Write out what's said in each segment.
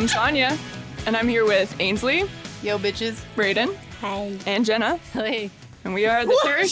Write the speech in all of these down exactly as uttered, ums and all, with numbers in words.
I'm Sonya, and I'm here with Ainsley. Yo, bitches. Brayden. Hi. And Jenna. Hey. And we are the what third.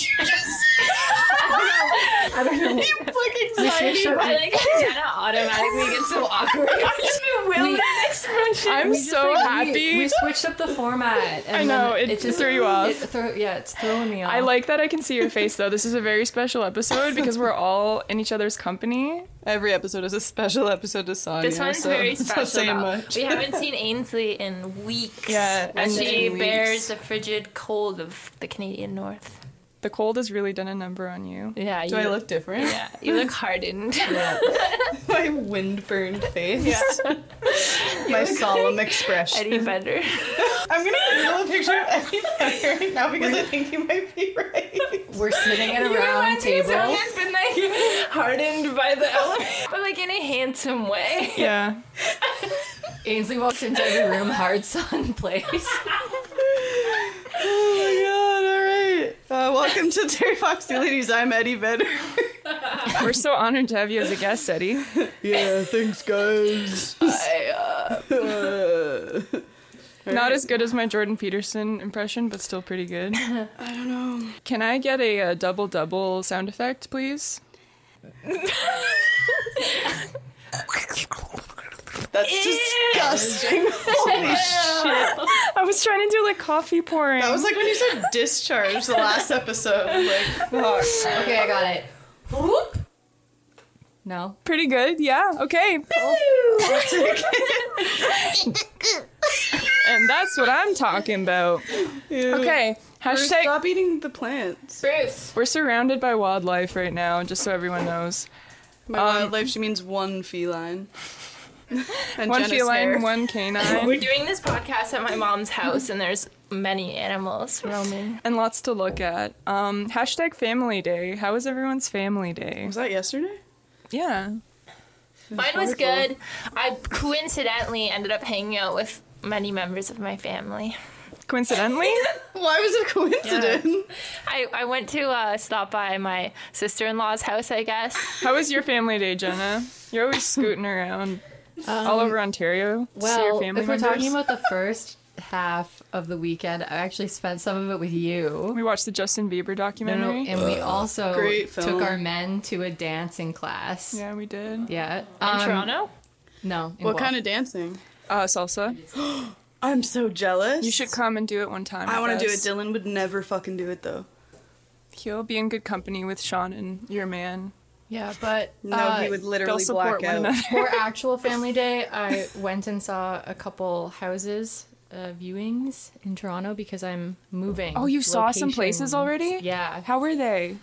I don't know. You fucking sorry. Sure. I like Jenna automatically gets so awkward. we, that expression. I'm we so like, happy. We, we switched up the format. And I know. It, it just threw you off. It throw, yeah, it's throwing me off. I like that I can see your face, though. This is a very special episode because we're all in each other's company. Every episode is a special episode to Sonya. This one's so very special. Saying much. We haven't seen Ainsley in weeks. Yeah, and she weeks. bears the frigid cold of the Canadian North. The cold has really done a number on you. Yeah. Do you I look, look different? Yeah. You look hardened. Yeah. My wind-burned face. Yeah. My solemn like expression. Eddie Vedder. I'm going to Google a picture of Eddie Vedder right now because we're, I think you might be right. We're sitting at a you round table. Someone's been like hardened by the element, but like in a handsome way. Yeah. Ainsley walks into every room, hard sun plays. Oh my god. Uh, welcome to Terry Foxy Ladies. I'm Eddie Vedder. We're so honored to have you as a guest, Eddie. Yeah, thanks, guys. I, uh, uh, right. Not as good as my Jordan Peterson impression, but still pretty good. I don't know. Can I get a, a double-double sound effect, please? That's disgusting. Holy shit. I was trying to do like coffee pouring. That was like when you said discharge the last episode. Like, fuck. Okay, I got it. Whoop. No. Pretty good, yeah. Okay. And that's what I'm talking about. Ew. Okay. Hashtag Bruce, stop eating the plants. Bruce. We're surrounded by wildlife right now, just so everyone knows. By um, wildlife, she means one feline. And one Jenna's feline, hair. One canine. We're doing this podcast at my mom's house, and there's many animals roaming. And lots to look at. Um, hashtag family day. How was everyone's family day? Was that yesterday? Yeah. It was Mine wonderful. was good. I coincidentally ended up hanging out with many members of my family. Coincidentally? Why was it coincident? Yeah. I, I went to uh, stop by my sister-in-law's house, I guess. How was your family day, Jenna? You're always scooting around. Um, all over Ontario to well, see your family if we're members? Talking about the first half of the weekend, I actually spent some of it with you. We watched the Justin Bieber documentary. No, no, and we also took our men to a dancing class. Yeah, we did. Yeah. Um, in Toronto? No. In what Guelph. Kind of dancing? Uh, salsa. I'm so jealous. You should come and do it one time. I want to do it. Dylan would never fucking do it, though. He'll be in good company with Sean and your man. Yeah, but no, uh, he would literally black out. For actual family day, I went and saw a couple houses uh, viewings in Toronto because I'm moving. Oh, you locations. Saw some places already? Yeah. How were they?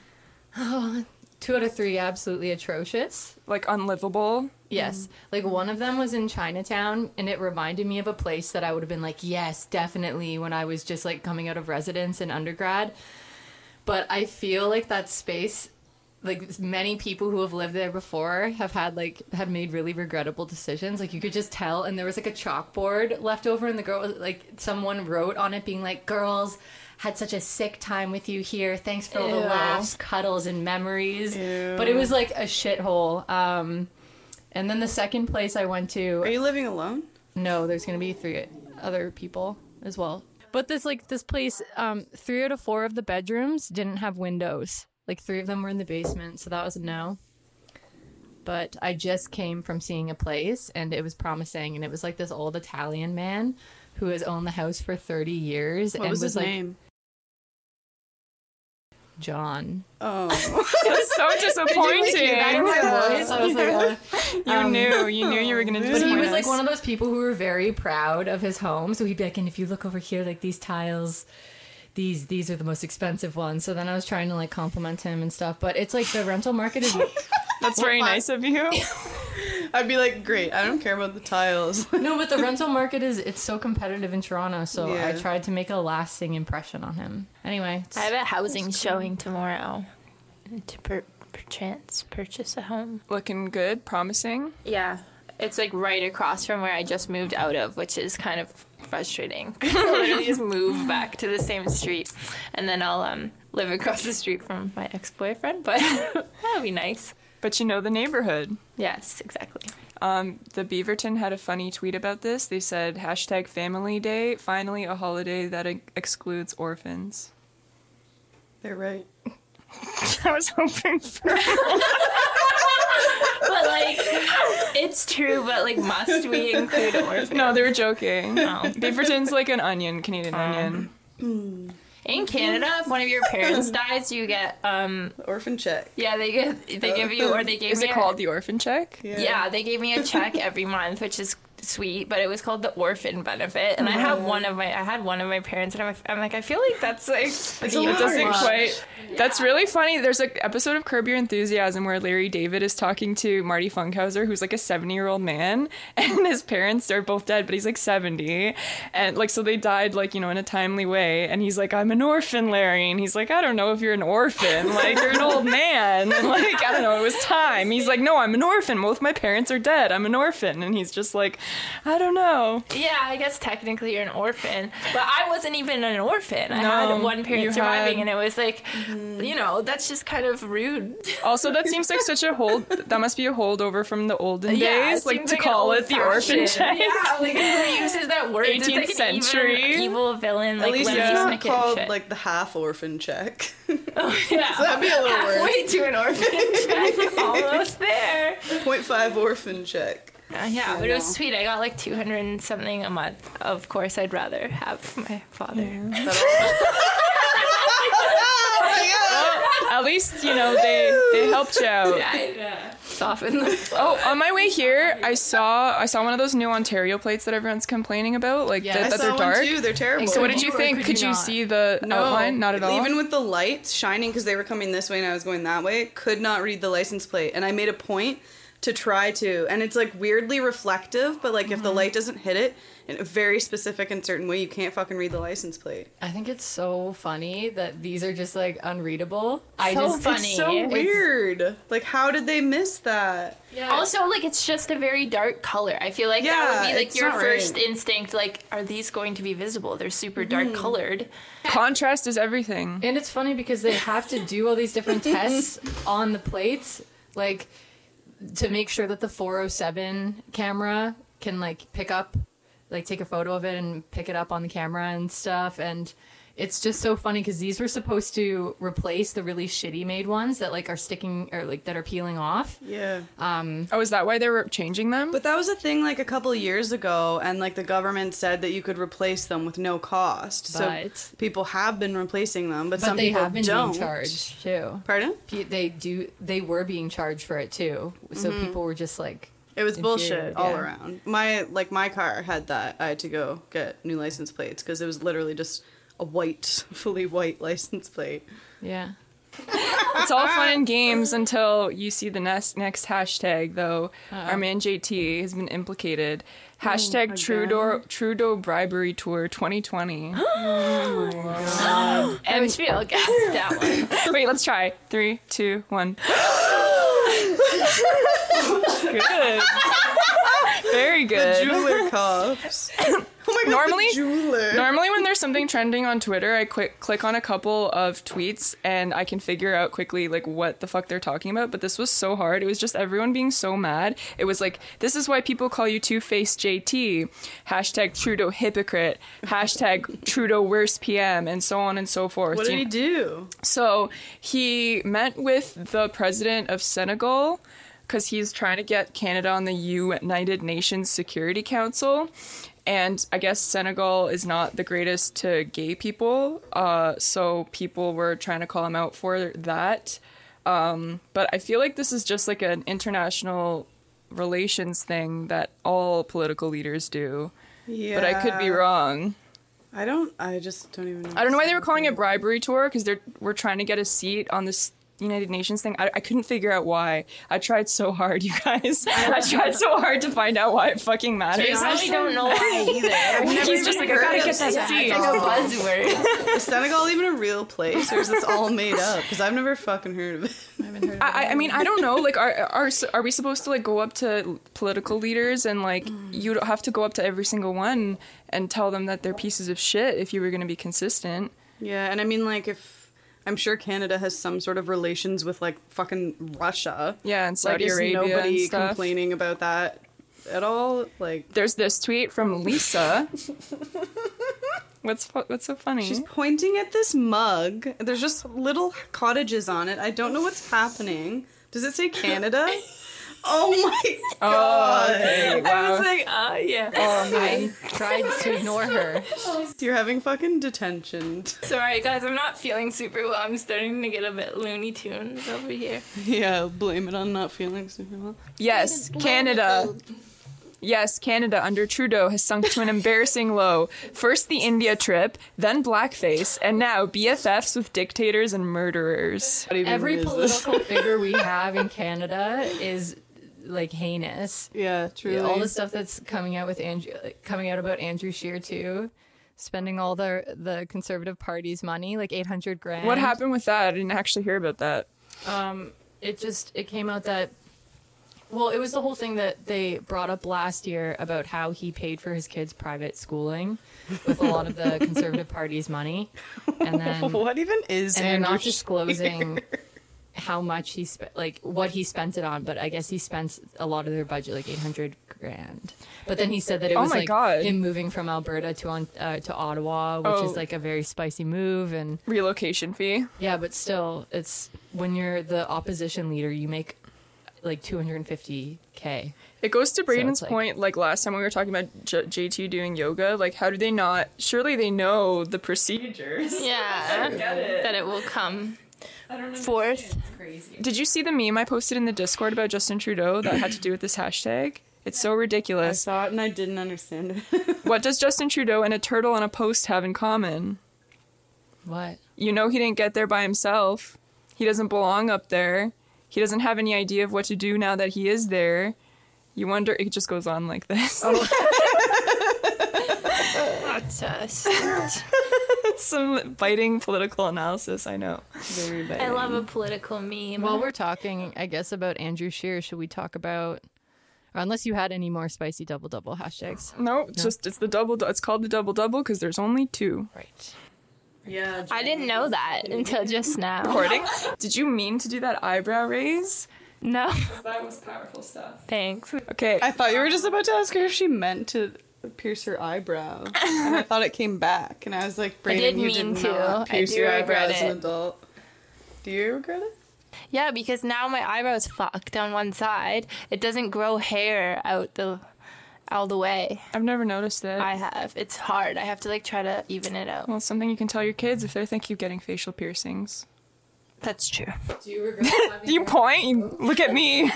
Oh, two out of three absolutely atrocious, like unlivable. Yes, mm. Like one of them was in Chinatown, and it reminded me of a place that I would have been like, yes, definitely, when I was just like coming out of residence in undergrad. But I feel like that space. Like, many people who have lived there before have had, like, have made really regrettable decisions. Like, you could just tell. And there was, like, a chalkboard left over, and the girl, like, someone wrote on it being like, girls, had such a sick time with you here. Thanks for all the laughs, cuddles, and memories. Ew. But it was, like, a shithole. Um, and then the second place I went to... Are you living alone? No, there's going to be three other people as well. But this, like, this place, um, three out of four of the bedrooms didn't have windows. Like, three of them were in the basement, so that was a no. But I just came from seeing a place, and it was promising. And it was, like, this old Italian man who has owned the house for thirty years. What and was, was his like, name? John. Oh. That's so disappointing. I was, I was like, oh. You um, knew. You knew you were going to do this. But he was, like, one of those people who were very proud of his home. So he'd be like, and if you look over here, like, these tiles... These these are the most expensive ones. So then I was trying to like compliment him and stuff, but it's like the rental market is. That's very nice of you. I'd be like, great. I don't care about the tiles. No, but the rental market is it's so competitive in Toronto. So yeah. I tried to make a lasting impression on him. Anyway, I have a housing showing tomorrow to per, perchance purchase a home. Looking good, promising. Yeah, it's like right across from where I just moved out of, which is kind of. Frustrating. I literally just move back to the same street, and then I'll um, live across the street from my ex-boyfriend, but that would be nice. But you know the neighborhood. Yes, exactly. Um, the Beaverton had a funny tweet about this. They said, hashtag family day, finally a holiday that ex- excludes orphans. They're right. I was hoping for But, like, it's true, but, like, must we include orphans? No, they were joking. No. Beaverton's like an onion, Canadian um, onion. In Canada, if one of your parents dies, you get, um... orphan check. Yeah, they get, they give you, or they gave is me Is it a, called the orphan check? Yeah. yeah, they gave me a check every month, which is sweet, but it was called the orphan benefit, and no. I have one of my, I had one of my parents, and I'm, I'm like, I feel like that's, like, it doesn't quite... Yeah. That's really funny. There's an episode of Curb Your Enthusiasm where Larry David is talking to Marty Funkhauser, who's like a seventy-year-old man, and his parents are both dead, but he's like seventy, and like so they died like, you know, in a timely way, and he's like, I'm an orphan, Larry, and he's like, I don't know if you're an orphan, like you're an old man, and like I don't know, it was time. He's like, no, I'm an orphan. Both my parents are dead. I'm an orphan, and he's just like, I don't know. Yeah, I guess technically you're an orphan, but I wasn't even an orphan. I no, had one parent surviving, had... and it was like. You know, that's just kind of rude. Also, that seems like such a hold... That must be a holdover from the olden yeah, days, like, to like call it the orphan check. Yeah, like, who uses that word? eighteenth like century. An evil, evil villain, like, at least it's not called, shit. Like, the half-orphan check. Oh, yeah. So that'd be a little halfway worse. Halfway to an orphan check. Almost there. point five orphan check. Uh, yeah, I but know. It was sweet. I got like two hundred and something a month. Of course, I'd rather have my father. Yeah. At least, you know, they, they helped you out. Yeah, yeah. Soften them. Oh, on my way here, I saw I saw one of those new Ontario plates that everyone's complaining about, like, yeah, that, I that saw they're dark. One too. They're terrible. So what did you think? Could, could you, you see the no, outline? Not at all? Even with the lights shining, because they were coming this way and I was going that way, could not read the license plate. And I made a point to try to. And it's, like, weirdly reflective, but, like, mm-hmm. if the light doesn't hit it, in a very specific and certain way, you can't fucking read the license plate. I think it's so funny that these are just, like, unreadable. I so just funny. It's so weird. It's... Like, how did they miss that? Yeah. Also, like, it's just a very dark color. I feel like yeah, that would be, like, your first right. instinct. Like, are these going to be visible? They're super dark mm. colored. Contrast is everything. And it's funny because they have to do all these different tests on the plates, like, to make sure that the four oh seven camera can, like, pick up, like, take a photo of it and pick it up on the camera and stuff. And it's just so funny because these were supposed to replace the really shitty made ones that, like, are sticking or, like, that are peeling off. Yeah. Um, oh, is that why they were changing them? But that was a thing, like, a couple of years ago, and, like, the government said that you could replace them with no cost. But, so people have been replacing them, but, but some they people have been don't. Being charged too. Pardon? P- they do. They were being charged for it too. So mm-hmm. people were just like. It was bullshit yeah. all around. My like my car had that. I had to go get new license plates because it was literally just a white, fully white license plate. Yeah. It's all fun and games until you see the next, next hashtag, though. Uh-oh. Our man J T has been implicated. Hashtag oh, Trudeau, Trudeau bribery tour twenty twenty. Oh, my God. And we should be able to guess that one. Wait, let's try. Three, two, one. Good. Very good. The jeweler cops. Oh my God, normally, the jeweler. Normally when there's something trending on Twitter, I quick click on a couple of tweets and I can figure out quickly, like, what the fuck they're talking about. But this was so hard. It was just everyone being so mad. It was like, this is why people call you two-faced J T. Hashtag Trudeau hypocrite. Hashtag Trudeau worst P M. And so on and so forth. What did he do? So he met with the president of Senegal, because he's trying to get Canada on the United Nations Security Council. And I guess Senegal is not the greatest to gay people. Uh, so people were trying to call him out for that. Um, but I feel like this is just like an international relations thing that all political leaders do. Yeah. But I could be wrong. I don't, I just don't even know. I don't know why they were calling it bribery tour, because they're we're trying to get a seat on this United Nations thing. I, I couldn't figure out why. I tried so hard, you guys. I tried so hard to find out why it fucking matters. I really don't know why either. He's just like, I gotta get that seat. It's like a buzzword. Is Senegal even a real place, or is this all made up? Because I've never fucking heard of it. I haven't heard of it. I, I mean, I don't know. Like, are are are we supposed to, like, go up to political leaders and, like, mm. you have to go up to every single one and tell them that they're pieces of shit if you were going to be consistent? Yeah, and I mean, like, if. I'm sure Canada has some sort of relations with, like, fucking Russia. Yeah, and Saudi like, Arabia and stuff. There's nobody complaining about that at all? Like, there's this tweet from Lisa. What's what's so funny? She's pointing at this mug. There's just little cottages on it. I don't know what's happening. Does it say Canada? Oh my god! Oh, okay. Wow. I was like, ah, uh, yeah. Oh, I tried to ignore her. You're having fucking detention. Sorry, guys, I'm not feeling super well. I'm starting to get a bit Looney Tunes over here. Yeah, blame it on not feeling super well. Yes, Canada. Yes, Canada under Trudeau has sunk to an embarrassing low. First the India trip, then blackface, and now B F Fs with dictators and murderers. Every political figure we have in Canada is... like heinous. Yeah, truly. Yeah, all the stuff that's coming out with Andrew, like, coming out about Andrew Scheer too, spending all the the Conservative Party's money, like eight hundred grand. What happened with that? I didn't actually hear about that. Um, it just it came out that, well, it was the whole thing that they brought up last year about how he paid for his kids' private schooling with a lot of the Conservative Party's money, and then what even is and Andrew they're not disclosing. Scheer? How much he spent, like what he spent it on, but I guess he spent a lot of their budget, like eight hundred grand. But then he said that it was oh like God. him moving from Alberta to on uh, to Ottawa, which oh. is like a very spicy move and relocation fee. Yeah, but still, it's when you're the opposition leader, you make like two hundred fifty K. It goes to Brayden's so like, point, like last time we were talking about J- J T doing yoga, like how do they not, surely they know the procedures. Yeah, it. that it will come. I don't know. Fourth. Crazy. Did you see the meme I posted in the Discord about Justin Trudeau that had to do with this hashtag? It's so ridiculous. I saw it and I didn't understand it. What does Justin Trudeau and a turtle on a post have in common? What? You know he didn't get there by himself. He doesn't belong up there. He doesn't have any idea of what to do now that he is there. You wonder... It just goes on like this. Oh. Some biting political analysis, I know. Very biting. I love a political meme. While we're talking, I guess, about Andrew Scheer, should we talk about... Or unless you had any more spicy double-double hashtags. No, it's no. just... It's the double. It's called the double-double because there's only two. Right. Yeah. Jenna. I didn't know that until just now. Recording? Did you mean to do that eyebrow raise? No. That was powerful stuff. Thanks. Okay. I thought you were just about to ask her if she meant to... pierce her eyebrow, and I thought it came back, and I was like, Brayden, I did you mean did not to. Pierce I do your eyebrow as an adult. Do you regret it? Yeah, because now my eyebrow's fucked on one side. It doesn't grow hair out the all the way. I've never noticed that. I have. It's hard. I have to like try to even it out. Well, it's something you can tell your kids if they think you're getting facial piercings. That's true. Do you regret having Do you point? You look at me.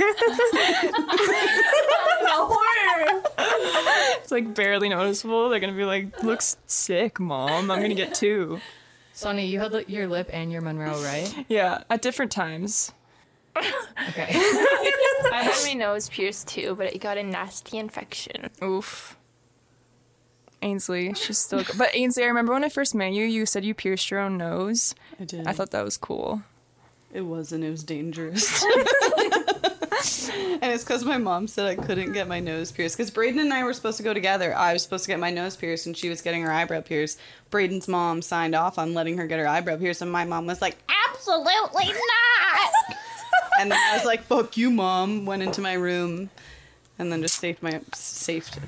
It's like barely noticeable. They're going to be like, looks sick, mom. I'm going to get two. Sonya, you had your lip and your Monroe, right? Yeah, at different times. Okay. I had my nose pierced too, but it got a nasty infection. Oof. Ainsley, she's still good. But Ainsley, I remember when I first met you, you said you pierced your own nose. I did. I thought that was cool. It wasn't. It was dangerous. And it's because my mom said I couldn't get my nose pierced. Because Brayden and I were supposed to go together. I was supposed to get my nose pierced, and she was getting her eyebrow pierced. Brayden's mom signed off on letting her get her eyebrow pierced, and my mom was like, absolutely not! And then I was like, fuck you, mom. Went into my room, and then just saved my... saved...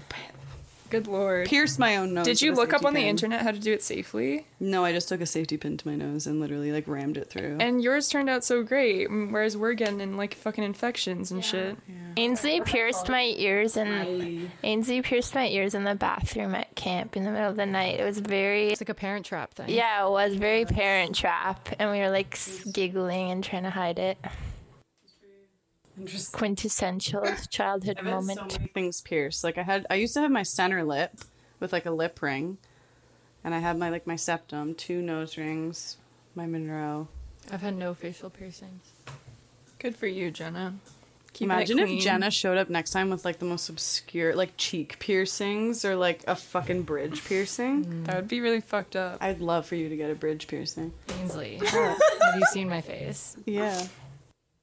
Good lord. Pierced my own nose. Did you look up on the internet how to do it safely? No, I just took a safety pin to my nose and literally, like, rammed it through. And yours turned out so great, whereas we're getting, in like, fucking infections and yeah. shit. Yeah. Ainsley pierced my ears in... Ainsley pierced my ears in the bathroom at camp in the middle of the night. It was very... It's like a Parent Trap thing. Yeah, it was very Parent Trap. And we were, like, giggling and trying to hide it. Quintessential childhood I've had moment. So many things pierced. Like I had, I used to have my center lip with like a lip ring, and I had my like my septum, two nose rings, my Monroe. I've had no facial piercings. Good for you, Jenna. Keep Imagine it clean. If Jenna showed up next time with like the most obscure, like cheek piercings or like a fucking bridge piercing. Mm. That would be really fucked up. I'd love for you to get a bridge piercing. Ainsley, have you seen my face? Yeah.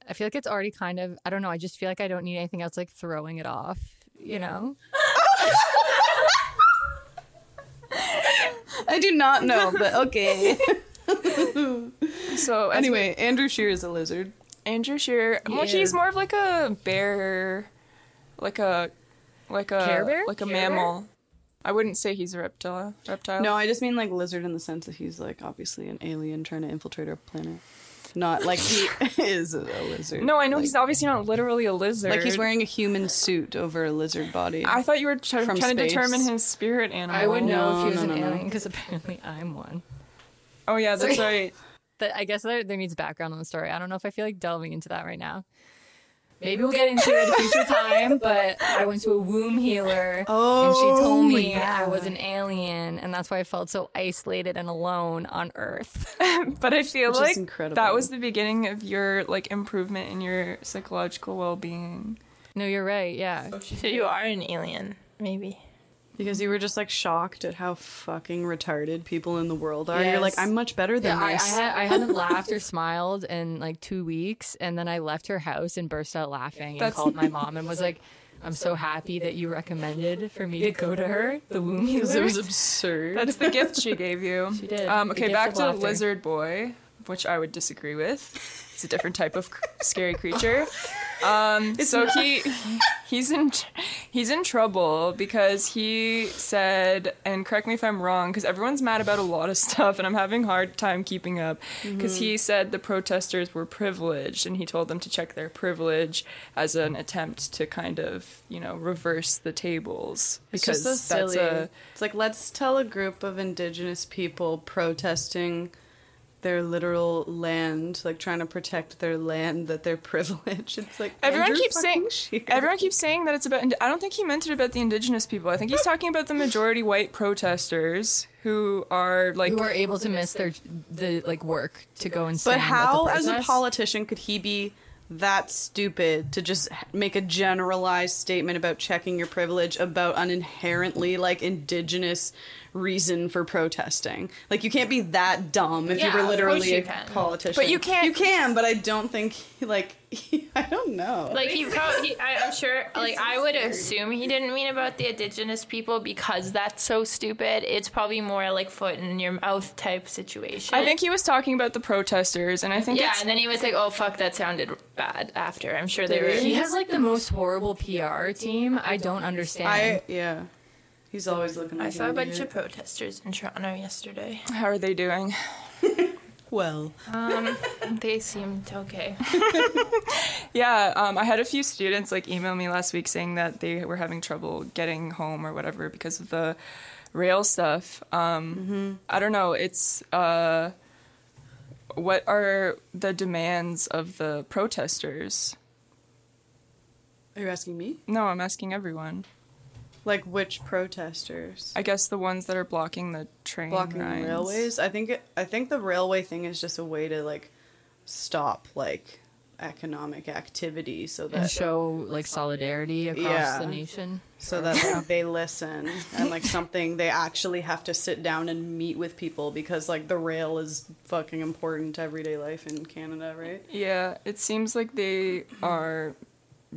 I feel like it's already kind of, I don't know, I just feel like I don't need anything else, like throwing it off, you know? I do not know, but okay. So anyway, we, Andrew Scheer is a lizard. Andrew Scheer, he well, is. He's more of like a bear, like a Like a Care Bear? Like a Care mammal. Bear? I wouldn't say he's a reptile. Reptile. No, I just mean like lizard in the sense that he's like obviously an alien trying to infiltrate our planet. Not like he is a lizard. No, I know like, he's obviously not literally a lizard. Like he's wearing a human suit over a lizard body. I thought you were ch- trying space. to determine his spirit animal. I would know no, if he was no, an no, alien because no. apparently I'm one. Oh yeah, that's so, right. That, I guess there, there needs background on the story. I don't know if I feel like delving into that right now. Maybe we'll get into it at a future time, but I went to a womb healer, oh, and she told me yeah. I was an alien, and that's why I felt so isolated and alone on Earth. But I feel Which like that was the beginning of your like improvement in your psychological well-being. No, you're right, yeah. So you are an alien, maybe. Because you were just, like, shocked at how fucking retarded people in the world are. Yes. You're like, I'm much better than yeah, this. I, I, had, I hadn't laughed or smiled in, like, two weeks. And then I left her house and burst out laughing and That's... called my mom and was like, I'm so happy that you recommended for me to go to her, the womb healer. Because it was absurd. That's the gift she gave you. She did. Um, okay, back to laughter. Lizard Boy, which I would disagree with. It's a different type of scary creature. Um, so not- he he's in he's in trouble because he said, and correct me if I'm wrong, because everyone's mad about a lot of stuff, and I'm having a hard time keeping up, because mm-hmm. he said the protesters were privileged, and he told them to check their privilege as an attempt to kind of, you know, reverse the tables. Because it's just so that's silly. A, it's like, let's tell a group of Indigenous people protesting their literal land, like trying to protect their land, that they're privileged. It's like everyone Andrew keeps saying Scheer. Everyone keeps saying that it's about ind- I don't think he meant it about the Indigenous people. I think he's talking about the majority white protesters who are like who are able to miss their the like work to go and stand. But how as a politician could he be that stupid to just make a generalized statement about checking your privilege about an inherently like Indigenous reason for protesting? Like, you can't be that dumb if yeah, you were literally you a can. politician. But you can't. You can, but I don't think, like, he, I don't know. Like, he probably, he, I, I'm sure, like, so I would scary. assume he didn't mean about the Indigenous people because that's so stupid. It's probably more like foot in your mouth type situation. I think he was talking about the protesters, and I think Yeah, it's, and then he was like, oh, fuck, that sounded bad after. I'm sure they were. He has, like, the most horrible P R team. I don't understand. I, yeah. He's always looking like I saw a idiot. bunch of protesters in Toronto yesterday. How are they doing? Well. Um, they seemed okay. yeah, um, I had a few students, like, email me last week saying that they were having trouble getting home or whatever because of the rail stuff. Um, mm-hmm. I don't know, it's... Uh, what are the demands of the protesters? Are you asking me? No, I'm asking everyone. Like, which protesters? I guess the ones that are blocking the train Blocking lines. railways? I think it, I think the railway thing is just a way to, like, stop, like, economic activity so that... And show, like, solidarity across yeah. the nation. So that, like, they listen and, like, something... They actually have to sit down and meet with people because, like, the rail is fucking important to everyday life in Canada, right? Yeah, it seems like they are...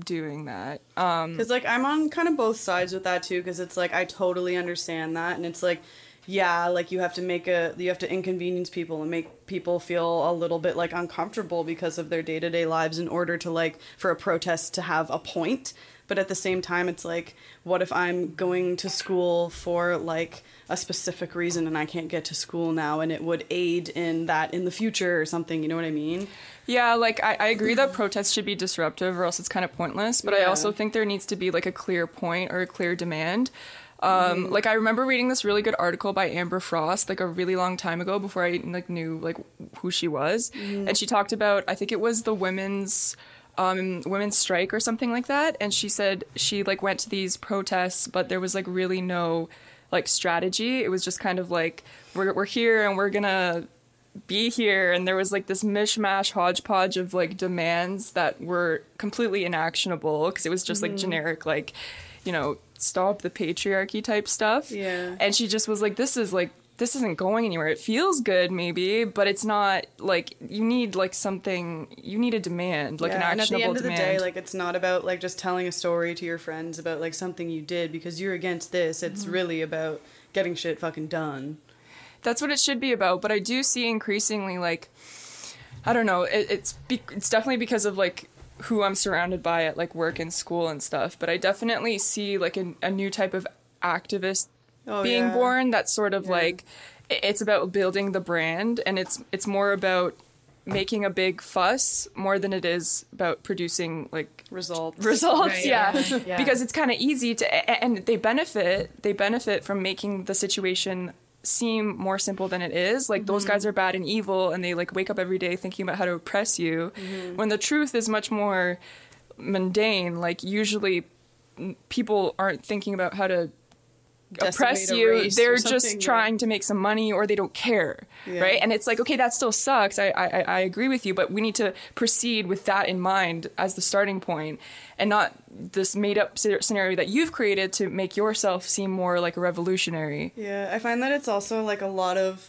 doing that um because like I'm on kind of both sides with that too, because it's like I totally understand that, and it's like yeah like you have to make a you have to inconvenience people and make people feel a little bit like uncomfortable because of their day-to-day lives in order to like for a protest to have a point. But at the same time, it's like, what if I'm going to school for like a specific reason and I can't get to school now, and it would aid in that in the future or something, you know what I mean? Yeah, like, I, I agree that protests should be disruptive or else it's kind of pointless, but yeah. I also think there needs to be, like, a clear point or a clear demand. Um, mm-hmm. Like, I remember reading this really good article by Amber Frost, like, a really long time ago before I, like, knew, like, who she was. Mm-hmm. And she talked about, I think it was the women's... Um, women's strike or something like that, and she said she like went to these protests, but there was like really no like strategy. It was just kind of like we're we're here and we're gonna be here, and there was like this mishmash hodgepodge of like demands that were completely inactionable because it was just mm-hmm. like generic like you know stop the patriarchy type stuff. Yeah, and she just was like, this is like this isn't going anywhere. It feels good, maybe, but it's not, like, you need, like, something, you need a demand, like, yeah, an actionable demand. And at the end demand. of the day, like, it's not about, like, just telling a story to your friends about, like, something you did because you're against this. It's mm-hmm. really about getting shit fucking done. That's what it should be about, but I do see increasingly, like, I don't know, it, it's be- it's definitely because of, like, who I'm surrounded by at like work and school and stuff, but I definitely see like a, a new type of activist oh, being yeah. born that's sort of yeah. like it's about building the brand, and it's it's more about making a big fuss more than it is about producing like results results right, yeah. Yeah. yeah because it's kind of easy to, and they benefit they benefit from making the situation seem more simple than it is. Like, mm-hmm. those guys are bad and evil, and they like wake up every day thinking about how to oppress you, mm-hmm. when the truth is much more mundane. Like, usually people aren't thinking about how to oppress you, they're just trying yeah. to make some money, or they don't care, yeah. right? And it's like, okay, that still sucks, I, I I agree with you, but we need to proceed with that in mind as the starting point, and not this made-up scenario that you've created to make yourself seem more like a revolutionary. Yeah, I find that it's also like a lot of,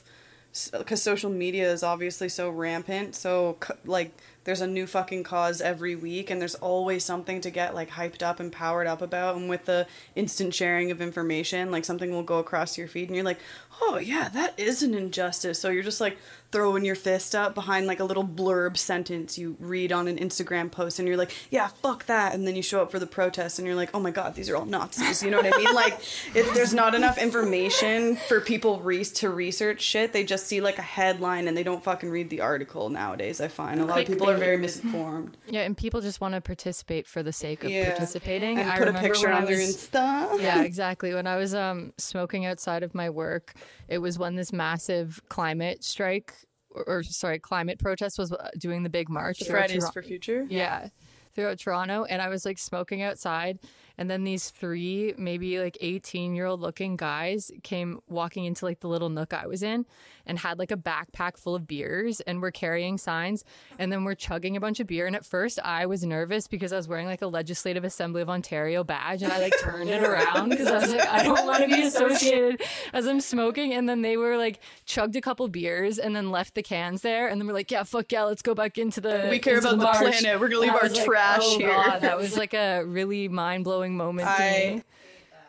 because social media is obviously so rampant, so like there's a new fucking cause every week, and there's always something to get like hyped up and powered up about. And with the instant sharing of information, like something will go across your feed and you're like, oh yeah, that is an injustice. So you're just like throwing your fist up behind like a little blurb sentence you read on an Instagram post, and you're like, yeah, fuck that. And then you show up for the protest and you're like, oh my God, these are all Nazis. You know what I mean? Like, if there's not enough information for people re- to research shit, they just see like a headline and they don't fucking read the article nowadays, I find. A lot of people are very misinformed. Yeah, and people just want to participate for the sake of yeah. participating. And I put a picture on their Insta. Yeah, exactly. When I was um, smoking outside of my work, it was when this massive climate strike Or, or sorry, climate protest was doing the big march. The Fridays Tor- for Future? Yeah. yeah. Throughout Toronto. And I was like smoking outside, and then these three, maybe like eighteen year old looking guys came walking into like the little nook I was in, and had like a backpack full of beers, and were carrying signs, and then were chugging a bunch of beer. And at first I was nervous because I was wearing like a Legislative Assembly of Ontario badge, and I like turned it around because I was like, I don't want to be associated as I'm smoking. And then they were like chugged a couple beers and then left the cans there, and then were like, yeah, fuck yeah, let's go back into the We care about the, the planet. We're going to leave our trash. Like, oh here. God, that was like a really mind-blowing moment to I, me.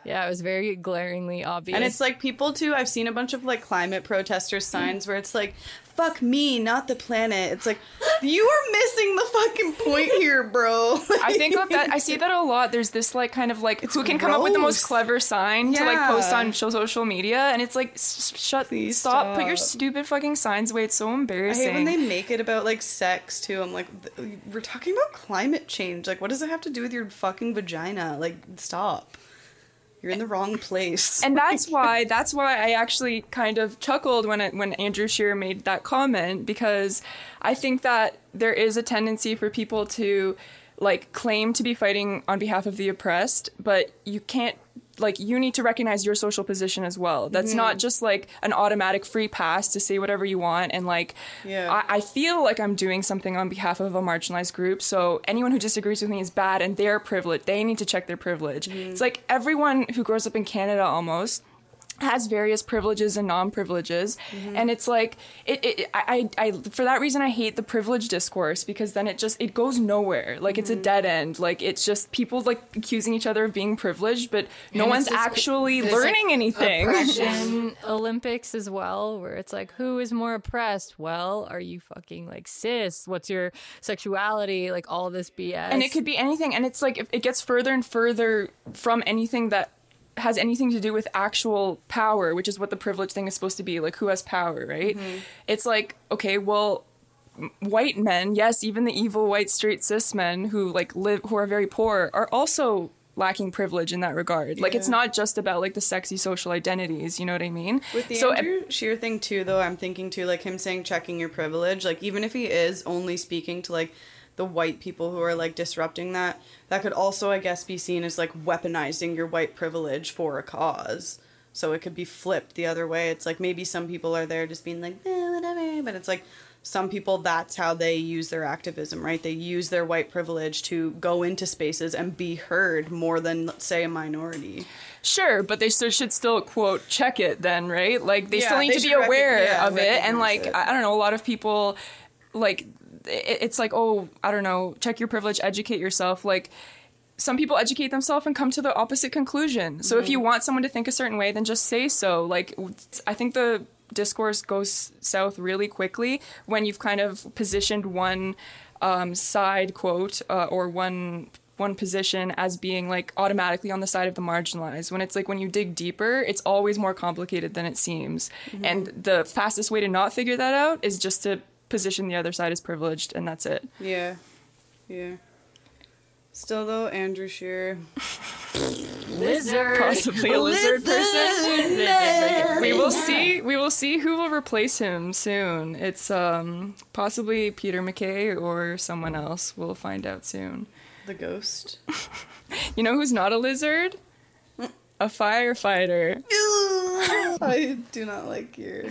Yeah, it was very glaringly obvious. And it's like people too, I've seen a bunch of like climate protesters signs where it's like, fuck me, not the planet. It's like, you are missing the fucking point here, bro. I think of that, I see that a lot. There's this like kind of like, it's who can gross. come up with the most clever sign yeah. to like post on social media, and it's like, shut, Please stop. stop, put your stupid fucking signs away. It's so embarrassing. I hate when they make it about like sex too. I'm like, we're talking about climate change. Like, what does it have to do with your fucking vagina? Like, stop. You're in the wrong place. And that's why that's why I actually kind of chuckled when it, when Andrew Scheer made that comment, because I think that there is a tendency for people to like claim to be fighting on behalf of the oppressed, but you can't, like, you need to recognize your social position as well. That's mm-hmm. not just like an automatic free pass to say whatever you want. And like, yeah. I, I feel like I'm doing something on behalf of a marginalized group, so anyone who disagrees with me is bad and they're privileged. They need to check their privilege. Mm-hmm. It's like everyone who grows up in Canada almost has various privileges and non-privileges, mm-hmm. and it's like it, it I, I I for that reason I hate the privilege discourse, because then it just it goes nowhere. Like, mm-hmm. it's a dead end. Like, it's just people like accusing each other of being privileged, but no and one's actually like, learning like anything. Oppression Olympics as well, where it's like, who is more oppressed? Well, are you fucking like cis? What's your sexuality? Like, all this B S. And it could be anything, and it's like it gets further and further from anything that has anything to do with actual power, which is what the privilege thing is supposed to be. Like, who has power, right? Mm-hmm. It's like, okay, well, white men, yes, even the evil white straight cis men who like live, who are very poor, are also lacking privilege in that regard. Yeah. Like, it's not just about like the sexy social identities, you know what I mean? With the so, Andrew Scheer thing too, though, I'm thinking too, like him saying checking your privilege, like even if he is only speaking to like the white people who are like disrupting that, that could also, I guess, be seen as like weaponizing your white privilege for a cause. So it could be flipped the other way. It's like, maybe some people are there just being like, eh, whatever, but it's like some people, that's how they use their activism, right? They use their white privilege to go into spaces and be heard more than, let's say, a minority. Sure, but they still should still, quote, check it then, right? Like, they yeah, still need they to be aware rec- yeah, of it. And like, it. I don't know, a lot of people, like, it's like, oh, I don't know, check your privilege, educate yourself. Like, some people educate themselves and come to the opposite conclusion. So mm-hmm. if you want someone to think a certain way, then just say so. Like, I think the discourse goes south really quickly when you've kind of positioned one um, side quote uh, or one one position as being like automatically on the side of the marginalized, when it's like when you dig deeper, it's always more complicated than it seems. Mm-hmm. And the fastest way to not figure that out is just to position the other side as privileged, and that's it. Yeah. Yeah. Still though, Andrew Scheer. Lizard. Possibly a lizard, lizard person. Lizard. We will see we will see who will replace him soon. It's um possibly Peter McKay or someone else. We'll find out soon. The ghost. You know who's not a lizard? A firefighter. I do not like your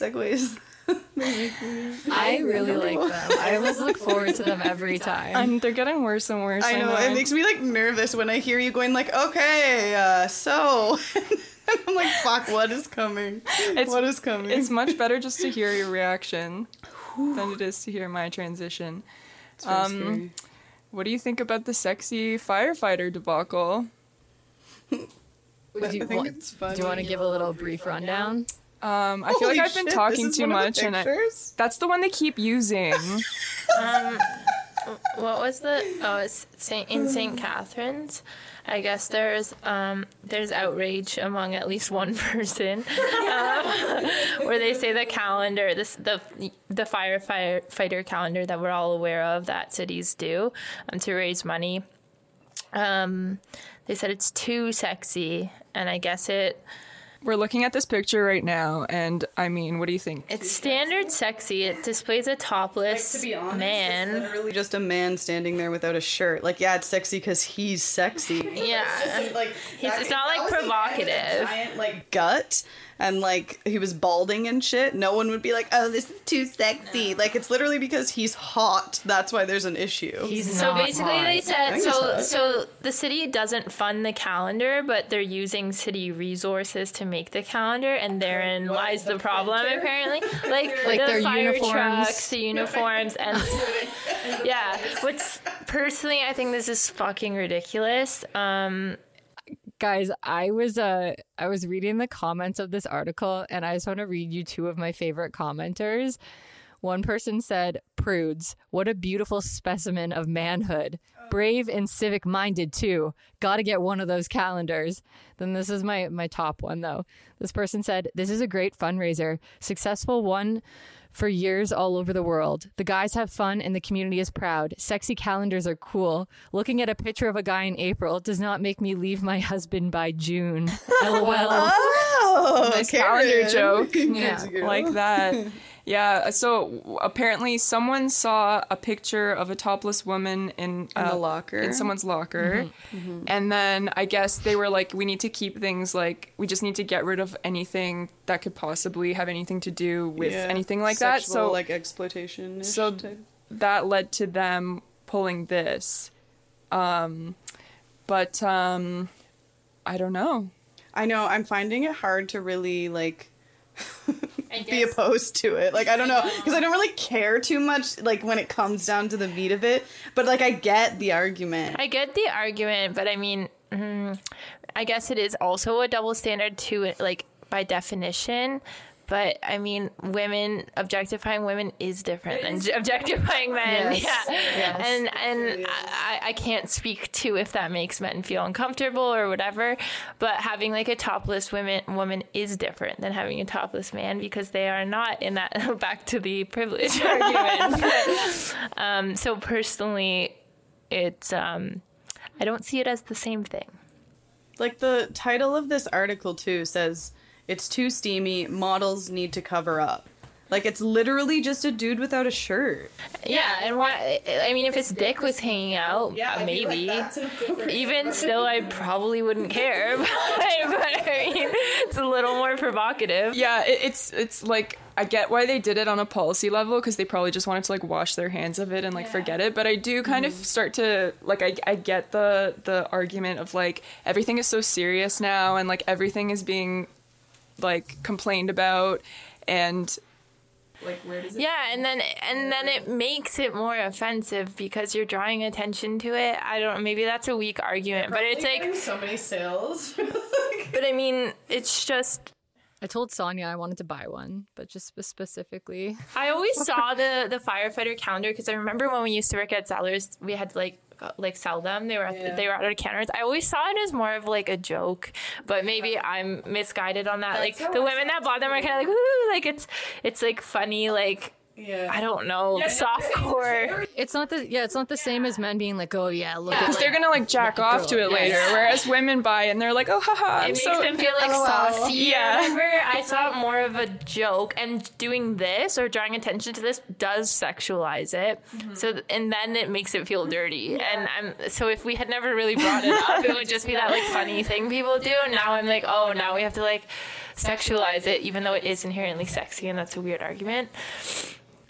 segues. I really like them. I always look forward to them every time. And they're getting worse and worse. I know. I know. It makes me like nervous when I hear you going like, okay, uh, so. And I'm like, fuck, what is coming? It's, what is coming? It's much better just to hear your reaction than it is to hear my transition. It's really um, scary. What do you think about the sexy firefighter debacle? Would you, I think it's funny. Do you want to give a little brief rundown? Um, I Holy feel like I've been shit, talking too much, and I, that's the one they keep using. um, what was the? Oh, it's Saint, in Saint Catharines. I guess there's um, there's outrage among at least one person, um, where they say the calendar, this the the firefighter calendar that we're all aware of that cities do, um, to raise money. Um, they said it's too sexy, and I guess it. We're looking at this picture right now, and I mean, what do you think? It's standard sexy. It displays a topless, like, to be honest, man. It's literally just a man standing there without a shirt. Like, yeah, it's sexy because he's sexy. Yeah. It's, just, like, he's, that, it's not, like, provocative. A giant, like, gut, and, like, he was balding and shit. No one would be like, oh, this is too sexy. No. Like, it's literally because he's hot. That's why there's an issue. He's so not basically hot. They said, so, so the city doesn't fund the calendar, but they're using city resources to make the calendar, and therein what lies the, the problem apparently. Like, like the their fire uniforms. Trucks, the uniforms, and yeah, which personally I think this is fucking ridiculous. Um guys, I was uh I was reading the comments of this article, and I just want to read you two of my favorite commenters. One person said, "Prudes, what a beautiful specimen of manhood. Brave and civic-minded, too. Gotta get one of those calendars." Then this is my, my top one, though. This person said, "This is a great fundraiser. Successful one for years all over the world. The guys have fun and the community is proud. Sexy calendars are cool. Looking at a picture of a guy in April does not make me leave my husband by June. LOL." Oh, nice calendar joke. Yeah, like that. Yeah, so apparently someone saw a picture of a topless woman in, uh, in the locker, in someone's locker, mm-hmm. Mm-hmm. And then I guess they were like, we need to keep things like, we just need to get rid of anything that could possibly have anything to do with yeah. anything like sexual, that. So like exploitation. So type. That led to them pulling this, um, but um, I don't know. I know I'm finding it hard to really like. Be opposed to it. Like, I don't know, because I don't really care too much, like, when it comes down to the meat of it. But, like, I get the argument. I get the argument, but, I mean, mm, I guess it is also a double standard to it, like, by definition. But, I mean, women, objectifying women is different than objectifying men. Yes. Yeah. Yes. And and I, I can't speak to if that makes men feel uncomfortable or whatever, but having, like, a topless women, woman is different than having a topless man, because they are not in that, back to the privilege argument. But, um, so, personally, it's, um, I don't see it as the same thing. Like, the title of this article, too, says... "It's too steamy. Models need to cover up." Like, it's literally just a dude without a shirt. Yeah, and why? I mean, if his dick was hanging out, yeah, maybe. Like, even still, I probably wouldn't care. But, but I mean, it's a little more provocative. Yeah, it, it's it's like, I get why they did it on a policy level, because they probably just wanted to, like, wash their hands of it and, like, yeah. forget it. But I do kind mm. of start to, like, I, I get the the argument of, like, everything is so serious now, and, like, everything is being... like complained about, and like where does it yeah and then and then it makes it more offensive because you're drawing attention to it. I don't maybe that's a weak argument, but it's like so many sales. But I mean, it's just I told Sonya I wanted to buy one, but just specifically. I always saw the the firefighter calendar because I remember when we used to work at Zellers, we had to like like sell them. They were at, yeah. they were at our counters. I always saw it as more of like a joke, but maybe I'm misguided on that. That's like so the women that bought them are kind of like, ooh, like it's it's like funny, like. Yeah. I don't know. Yeah, softcore. It's not the yeah. It's not the yeah. same as men being like, oh yeah, look. Because yeah. like, they're gonna like jack off to it yes. later, whereas women buy it and they're like, oh haha. It makes so them feel like oh, saucy. Yeah. I remember I saw it more of a joke, and doing this or drawing attention to this does sexualize it. Mm-hmm. So and then it makes it feel dirty. Yeah. And I'm so if we had never really brought it up, it would just be that like funny thing people do. And now I'm like, oh, now we have to like sexualize it, even though it is inherently sexy, and that's a weird argument.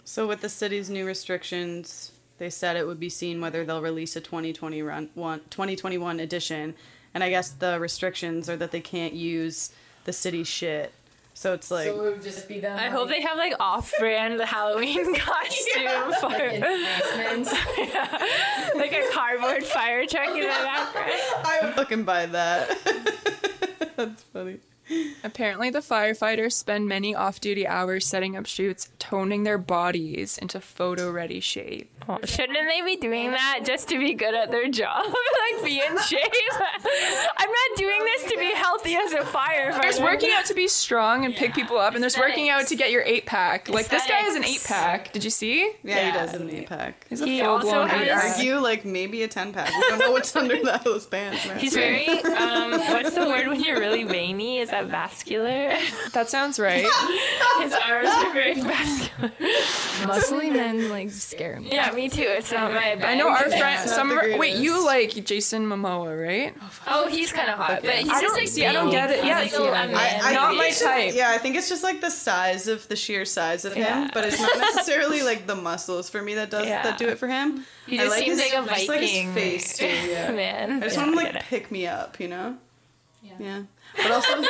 So with the city's new restrictions, they said it would be seen whether they'll release a twenty twenty-one edition. And I guess the restrictions are that they can't use the city shit. So it's like... So it would just be them. I like, hope they have, like, off-brand Halloween costume yeah. for... Like, yeah. like a cardboard fire truck in the background. I would fucking buy that. That's funny. Apparently, the firefighters spend many off-duty hours setting up shoots, toning their bodies into photo-ready shape. Oh, shouldn't they be doing that just to be good at their job? Like, be in shape? I'm not doing this to be healthy as a firefighter. There's working out to be strong and yeah. pick people up, and there's working out to get your eight-pack. Like, this guy has an eight-pack. Did you see? Yeah, yeah he does have an eight-pack. He's a full-blown eight-pack. Argue, like, maybe a ten-pack. We don't know what's under those pants. Man. He's very, um, what's the word when you're really veiny? Is that vascular? That sounds right. His arms are very vascular. Muscly men like scare me. Yeah, me too. It's not my bad. I know our friend. Some of our, wait, you like Jason Momoa, right? Oh, he's kind of hot, but he's I just like see. I don't get it. Yeah, like, I, I not my type. Just, yeah, I think it's just like the size of the sheer size of yeah. him, but it's not necessarily like the muscles for me that does yeah. that do it for him. He just I like seems his, like a Viking. I just like his face too. Yeah. Man, I just yeah, want him to like pick me up, you know? Yeah. yeah. But also,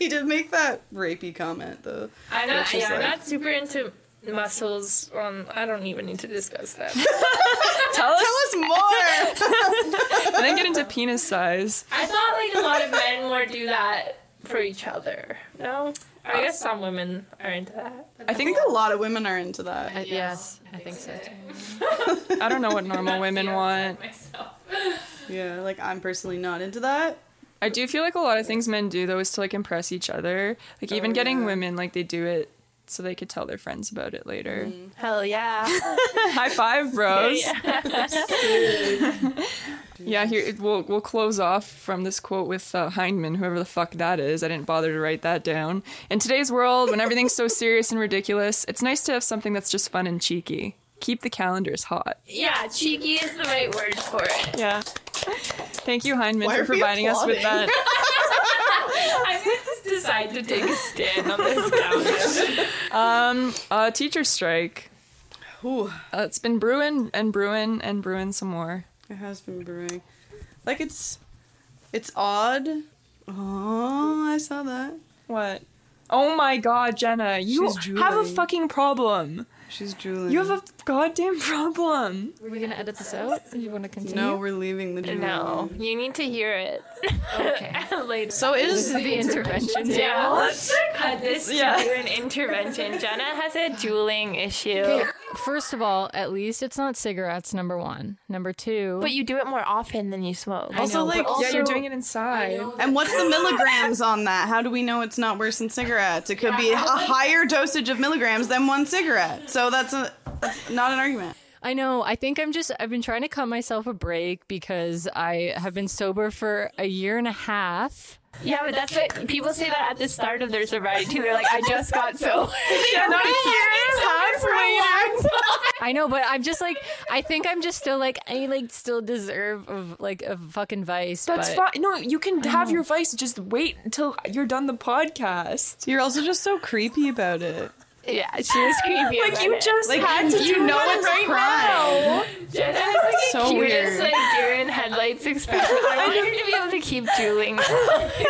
he did make that rapey comment, though. I'm not, yeah, like, I'm not super into muscles. On, I don't even need to discuss that. Tell us, Tell us more! And then get into penis size. I thought, like, a lot of men more do that for each other. No? I guess some women are into that. I think a lot of women are into that. I, yes, I think so, too. I don't know what normal women want. Yeah, like, I'm personally not into that. I do feel like a lot of things men do, though, is to, like, impress each other. Like, even oh, getting yeah. women, like, they do it so they could tell their friends about it later. Mm. Hell yeah. High five, bros. Yeah, yeah here, we'll, we'll close off from this quote with uh, Heinemann, whoever the fuck that is. I didn't bother to write that down. In today's world, when everything's so serious and ridiculous, it's nice to have something that's just fun and cheeky. Keep the calendars hot. Yeah, cheeky is the right word for it. Yeah. Thank you, Heinemann, for providing us with that. I just decided to take a stand on this calendar. Um, uh, teacher strike. Ooh. Uh, it's been brewing and brewing and brewing some more. It has been brewing. Like, it's, it's odd. Oh, I saw that. What? Oh my God, Jenna, you have a fucking problem. She's drooling. You have a goddamn problem. Are we going to edit this out? Do you want to continue? No, we're leaving the drooling. No, you need to hear it. Okay. Later. So it is the intervention. Yeah, let's cut this yeah. to an intervention. Jenna has a drooling issue. Okay. First of all, at least it's not cigarettes, number one. Number two... But you do it more often than you smoke. I also, know, like, also, yeah, you're doing it inside. And what's the milligrams on that? How do we know it's not worse than cigarettes? It could yeah, be a like, higher dosage of milligrams than one cigarette. So that's, a, that's not an argument. I know. I think I'm just... I've been trying to cut myself a break because I have been sober for a year and a half... Yeah, but that's what people say that at the start of their sobriety too. They're like, I just got so yeah, not I know, but I'm just like, I think I'm just still like, I like still deserve of like a fucking vice. That's fine. No, you can have your vice. Just wait until you're done the podcast. You're also just so creepy about it. Yeah, she was creepy. Like you just it. Had like, to you do know it's right now. Jenna has like the so cutest weird. Like deer in headlights expression. I want her to be able to keep drooling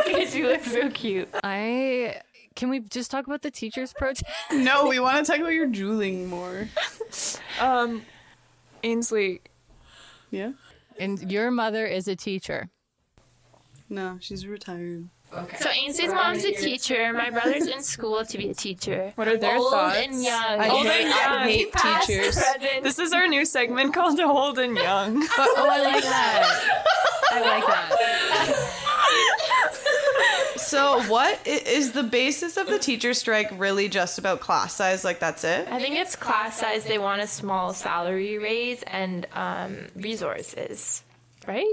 because you look so cute. I can we just talk about the teachers' protest? No, we want to talk about your drooling more. Um, Ainsley. Yeah. And your mother is a teacher. No, she's retired. Okay. So Ainsley's mom's a teacher. My brother's in school to be a teacher. What are their old thoughts? Old and young. I old hate, and young. I hate teachers. This is our new segment called Old and Young. But, oh, I like that. I like that. So what is the basis of the teacher strike? Really just about class size? Like, that's it? I think it's class size. They want a small salary raise and um, resources, right?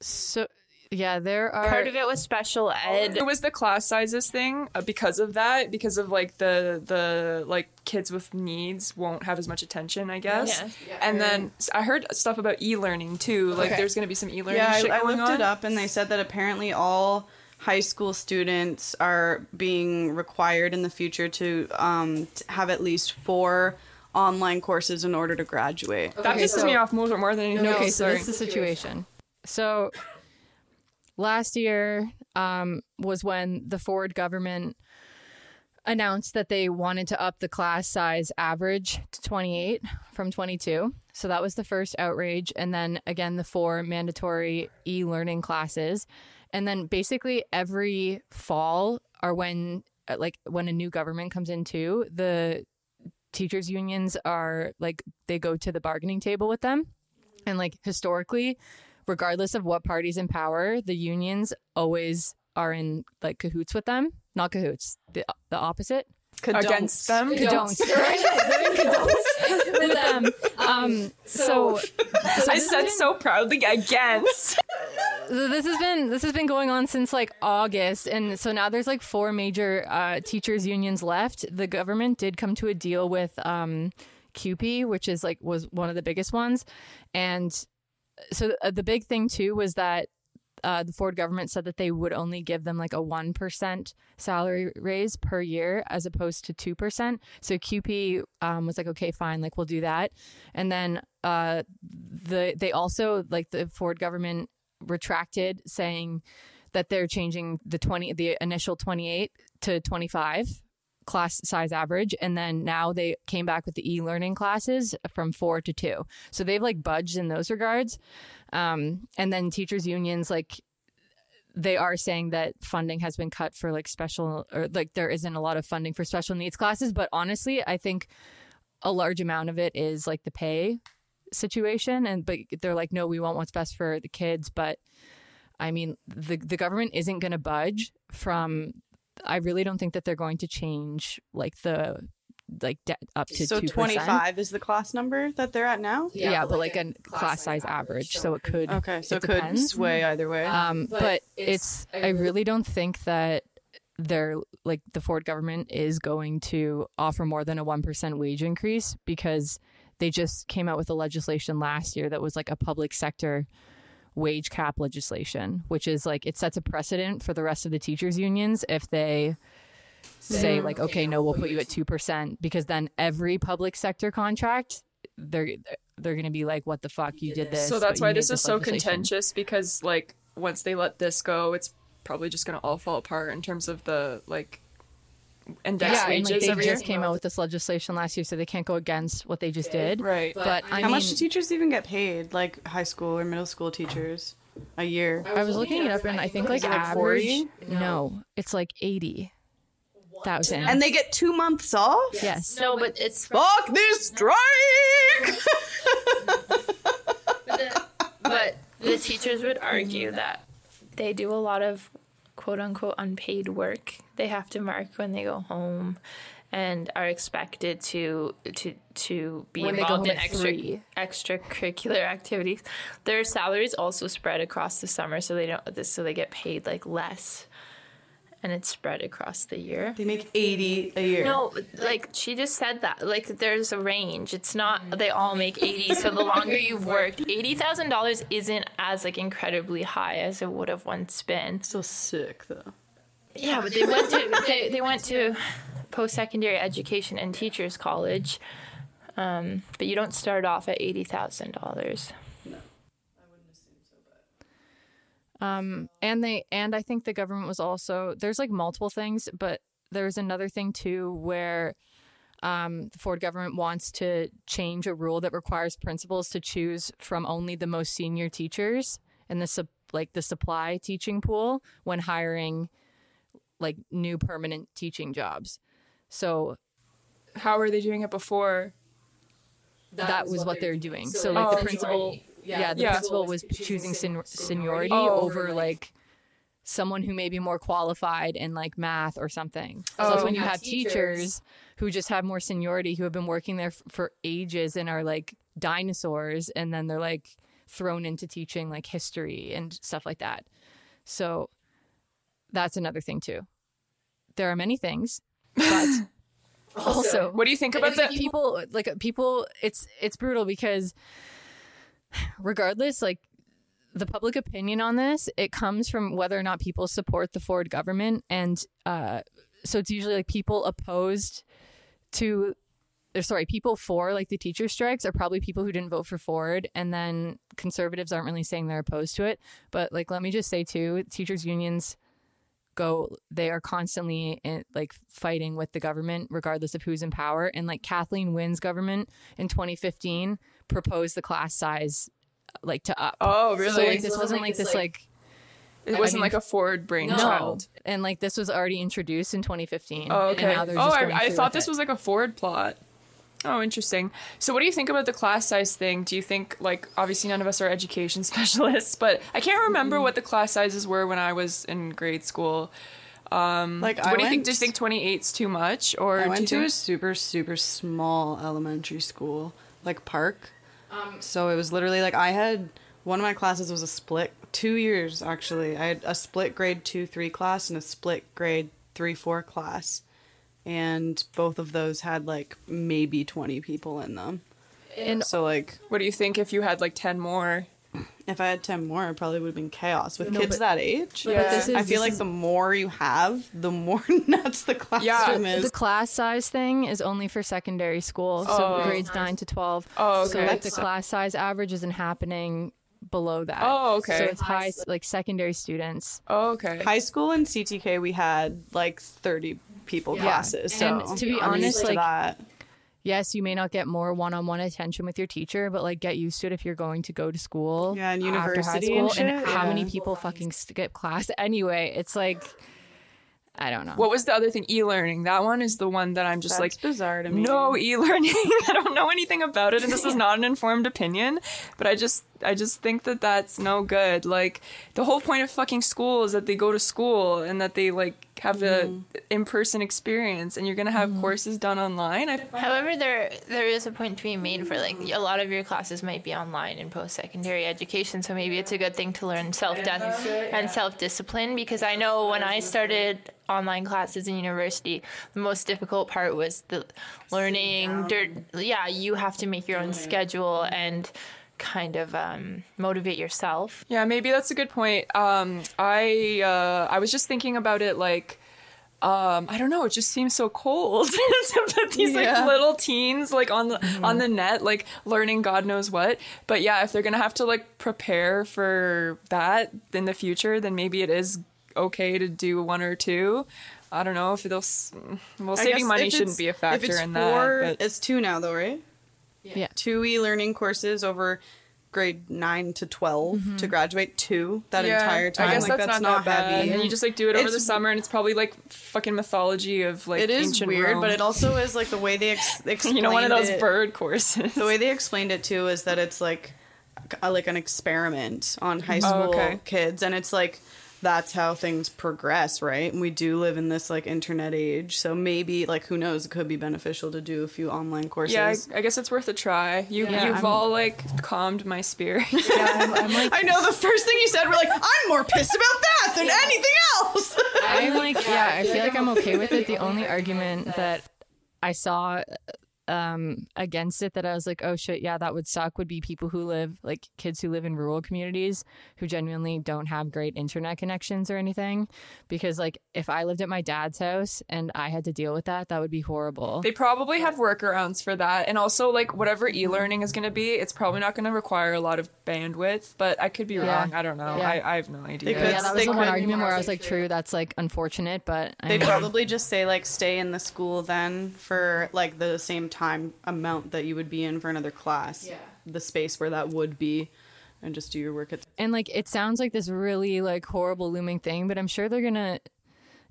So... yeah, there are... part of it was special ed. It was the class sizes thing uh, because of that, because of, like, the, the like, kids with needs won't have as much attention, I guess. Yeah. Yeah. And then I heard stuff about e-learning, too. Like, okay. There's going to be some e-learning yeah, shit I, going on. Yeah, I looked on. it up, and they said that apparently all high school students are being required in the future to um, have at least four online courses in order to graduate. Okay, that pisses so, me off more, more than anything. No, okay, so this is the situation. So... last year um, was when the Ford government announced that they wanted to up the class size average to twenty-eight from twenty-two. So that was the first outrage. And then again, the four mandatory e-learning classes. And then basically every fall or when like when a new government comes in too, the teachers unions are like they go to the bargaining table with them. And like historically, regardless of what party's in power, the unions always are in like cahoots with them. Not cahoots, the the opposite. Cadonce. Against them. Cadonce. Cadonce. With them. Um, so, so I said been, so proudly against. This has been this has been going on since like August, and so now there's like four major uh, teachers unions left. The government did come to a deal with um, Q P, which is like was one of the biggest ones, and. So the big thing, too, was that uh, the Ford government said that they would only give them like a one percent salary raise per year as opposed to two percent. So Q P um, was like, OK, fine, like we'll do that. And then uh, the they also like the Ford government retracted saying that they're changing the twenty the initial twenty-eight to twenty-five class size average, and then now they came back with the e-learning classes from four to two. So they've like budged in those regards. Um, and then teachers unions, like they are saying that funding has been cut for like special or like there isn't a lot of funding for special needs classes. But honestly, I think a large amount of it is like the pay situation. And but they're like, no, we want what's best for the kids. But I mean, the, the government isn't going to budge from I really don't think that they're going to change like the like de- up to so two percent. twenty-five is the class number that they're at now. Yeah, yeah but like, like a class, class size average, average, so it could okay, so it, it could depends. sway either way. Um, but, but it's, it's I really don't think that they're like the Ford government is going to offer more than a one percent wage increase because they just came out with a legislation last year that was like a public sector wage cap legislation, which is like it sets a precedent for the rest of the teachers unions if they say like, okay, no, we'll put you at two percent, because then every public sector contract they're they're going to be like, what the fuck, you did this. So that's why this is so contentious, because like once they let this go, it's probably just going to all fall apart in terms of the like index yeah, wages. And, like, they just year. came out with this legislation last year, so they can't go against what they just did. Right. But I mean, how much do teachers even get paid? Like high school or middle school teachers a year? I was, I was looking it up, and I think like average. forty? No. no, it's like eighty. Thousand. And they get two months off? Yes. yes. No, but it's fuck from- this strike. but, the, but the teachers would argue that they do a lot of quote-unquote unpaid work. They have to mark when they go home and are expected to to to be when involved in extra extracurricular activities. Their salaries also spread across the summer, so they don't so they get paid like less, and it's spread across the year. They make eighty a year. No, like she just said that. Like there's a range. It's not they all make eighty. So the longer you've worked, eighty thousand dollars isn't as like incredibly high as it would have once been. So sick though. Yeah, but they went to they, they went to post-secondary education and teachers college. Um, but you don't start off at eighty thousand dollars. Um, and they, and I think the government was also, there's like multiple things, but there's another thing too, where, um, the Ford government wants to change a rule that requires principals to choose from only the most senior teachers in the, sub, like the supply teaching pool when hiring like new permanent teaching jobs. So how were they doing it before? That, that was, was what they're doing. So, so like oh, the principal, yeah, yeah the yeah. principal was choosing sen- seniority oh, over like someone who may be more qualified in like math or something. So oh, that's when you have teachers. teachers who just have more seniority, who have been working there f- for ages and are like dinosaurs, and then they're like thrown into teaching like history and stuff like that. So that's another thing too. There are many things, but also, also what do you think about that? People like people it's it's brutal because regardless, like the public opinion on this, it comes from whether or not people support the Ford government. And uh, so it's usually like people opposed to, or sorry, people for like the teacher strikes are probably people who didn't vote for Ford. And then conservatives aren't really saying they're opposed to it. But like, let me just say too, teachers unions go, they are constantly in, like fighting with the government, regardless of who's in power. And like Kathleen Wynne's government in twenty fifteen proposed the class size like to up. Oh, really? So like, this so wasn't like this like, like it wasn't I mean, like a Ford brainchild. No. And like this was already introduced in twenty fifteen. Oh, okay. And now they're just oh, I, I thought this it. was like a Ford plot. Oh, interesting. So what do you think about the class size thing? Do you think, like, obviously none of us are education specialists, but I can't remember mm-hmm. what the class sizes were when I was in grade school. Um, like, what I do went, you think? Do you think twenty-eight's too much? Or I went to think- a super, super small elementary school, like Park. Um, so it was literally like I had one of my classes was a split two years actually. I had a split grade two three class and a split grade three four class, and both of those had like maybe twenty people in them. And so like, what do you think if you had like ten more? If I had ten more, it probably would have been chaos with no, kids but, that age. Yeah. But this is, I feel like the more you have, the more nuts the classroom yeah. is. The class size thing is only for secondary school, so oh, grades nice. nine to twelve. Oh, okay. So like the class size average isn't happening below that. Oh, okay. So it's high, like secondary students. Oh, okay. High school and C T K, we had like thirty people yeah. classes. So and to be I'm honest, like. That. Yes, you may not get more one-on-one attention with your teacher, but like get used to it if you're going to go to school. Yeah, and university after high school, and, shit, and how yeah. many people fucking skip class anyway? It's like, I don't know. What was the other thing? E-learning. That one is the one that I'm just That's like bizarre to me. No e-learning. I don't know anything about it, and this is not an informed opinion, but I just. I just think that that's no good. Like, the whole point of fucking school is that they go to school and that they, like, have mm. a in-person experience, and you're going to have mm. courses done online. I- However, there there is a point to be made for, like, a lot of your classes might be online in post-secondary education, so maybe it's a good thing to learn self-death and self-discipline, because I know when I started online classes in university, the most difficult part was the learning. Dirt, yeah, you have to make your own schedule and kind of um motivate yourself. Yeah, maybe that's a good point. um I uh I was just thinking about it, like um I don't know, it just seems so cold that these yeah. like little teens like on the mm-hmm. on the net like learning God knows what. But yeah, if they're gonna have to like prepare for that in the future, then maybe it is okay to do one or two. I don't know if they'll well saving money shouldn't be a factor in four, that but. It's two now though, right? Yeah. yeah. Two e-learning courses over grade nine to twelve mm-hmm. to graduate two that yeah, entire time. I guess like, that's, that's not, not bad. And you just like do it it's, over the summer, and it's probably like fucking mythology of like it is ancient weird, Rome. But it also is like the way they ex- explained it. You know, one of those it, bird courses. The way they explained it too is that it's like a, like an experiment on high school oh, okay. kids, and it's like that's how things progress, right? And we do live in this like internet age, so maybe like who knows, it could be beneficial to do a few online courses. Yeah, I, I guess it's worth a try. You yeah, you've I'm, all like calmed my spirit. Yeah, I'm, I'm like I know the first thing you said, we're like I'm more pissed about that than yeah. anything else. I'm like yeah, I feel like I'm okay with it. The only argument that I saw um against it that I was like oh shit yeah that would suck would be people who live like kids who live in rural communities who genuinely don't have great internet connections or anything, because like if I lived at my dad's house and I had to deal with that, that would be horrible. They probably have workarounds for that, and also like whatever e-learning is going to be, it's probably not going to require a lot of bandwidth, but I could be yeah. wrong. I don't know. yeah. I, I have no idea. Could, yeah, that was the one argument where I was like true, that's like unfortunate, but I they mean, probably just say like stay in the school then for like the same time time amount that you would be in for another class, yeah. the space where that would be, and just do your work at. And like it sounds like this really like horrible looming thing, but I'm sure they're gonna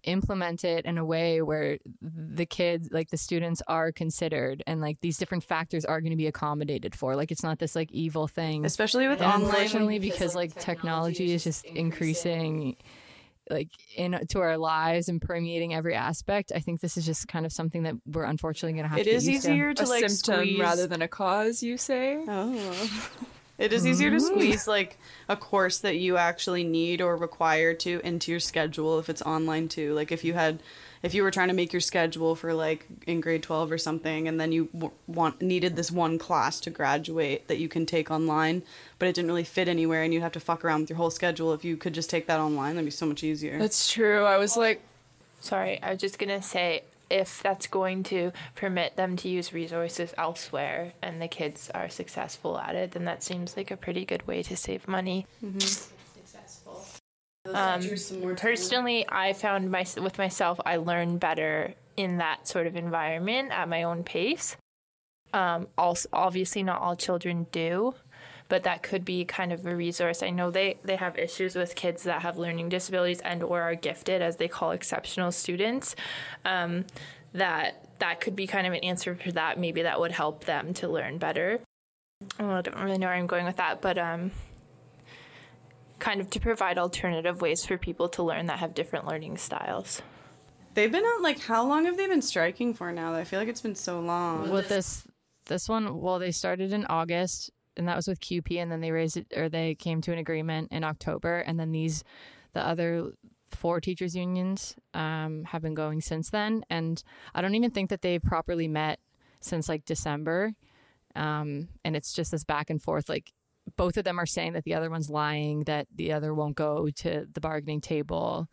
implement it in a way where the kids, like the students, are considered, and like these different factors are going to be accommodated for. Like it's not this like evil thing, especially with and online. Unfortunately, because like technology is just increasing, increasing like into our lives and permeating every aspect. I think this is just kind of something that we're unfortunately going to have. It to It is easier to, to like symptom squeeze... rather than a cause. You say? Oh. It is easier to squeeze like a course that you actually need or require to into your schedule if it's online too. Like if you had, if you were trying to make your schedule for like in grade twelve or something, and then you w- want needed this one class to graduate that you can take online, but it didn't really fit anywhere, and you'd have to fuck around with your whole schedule. If you could just take that online, that'd be so much easier. That's true. I was like, sorry, I was just gonna say, if that's going to permit them to use resources elsewhere and the kids are successful at it, then that seems like a pretty good way to save money. Mm-hmm. Successful. Um, personally, I found my, with myself, I learn better in that sort of environment at my own pace. Um, also, obviously, not all children do, but that could be kind of a resource. I know they, they have issues with kids that have learning disabilities and or are gifted, as they call exceptional students. Um, that that could be kind of an answer for that. Maybe that would help them to learn better. I don't really know where I'm going with that, but um, kind of to provide alternative ways for people to learn that have different learning styles. They've been on, like, how long have they been striking for now? I feel like it's been so long. Well, this, this one, well, they started in August, and that was with Q P, and then they raised it, or they came to an agreement in October, and then these, the other four teachers unions um, have been going since then, and I don't even think that they've properly met since like December, um, and it's just this back and forth. Like both of them are saying that the other one's lying, that the other won't go to the bargaining table,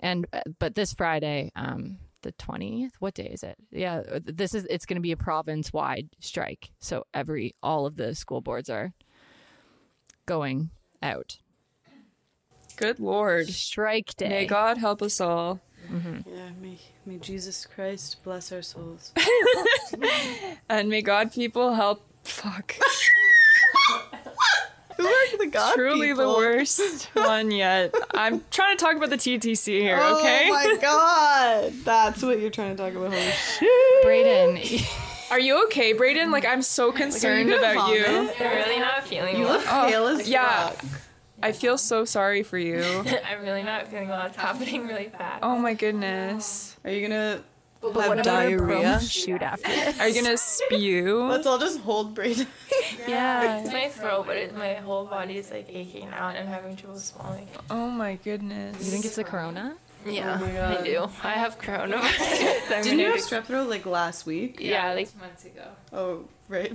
and but this Friday, um, the twentieth, what day is it? Yeah, this is, it's going to be a province-wide strike, so every all of the school boards are going out. Good Lord, strike day. May God help us all. Mm-hmm. Yeah, may, may Jesus Christ bless our souls. And may God people help. Fuck. Who are the God Truly people? The worst one yet. I'm trying to talk about the T T C here, okay? Oh my God. That's what you're trying to talk about. Holy shit. Brayden. Are you okay, Brayden? Like, I'm so concerned like, you about vomit? you. You're really not feeling you well. You look pale oh, as yeah. fuck. I feel so sorry for you. I'm really not feeling well. It's happening really fast. Oh my goodness. Are you going to... But what about a prom shoot after this? Are you gonna spew? Let's all just hold Brayden. Yeah, it's my throat, but it, my whole body is like aching now, and I'm having trouble swallowing. Oh my goodness! You think it's the corona? Yeah, oh my God. I do. I have coronavirus. Didn't you have strep throat like last week? Yeah, yeah, like two months ago. Oh right.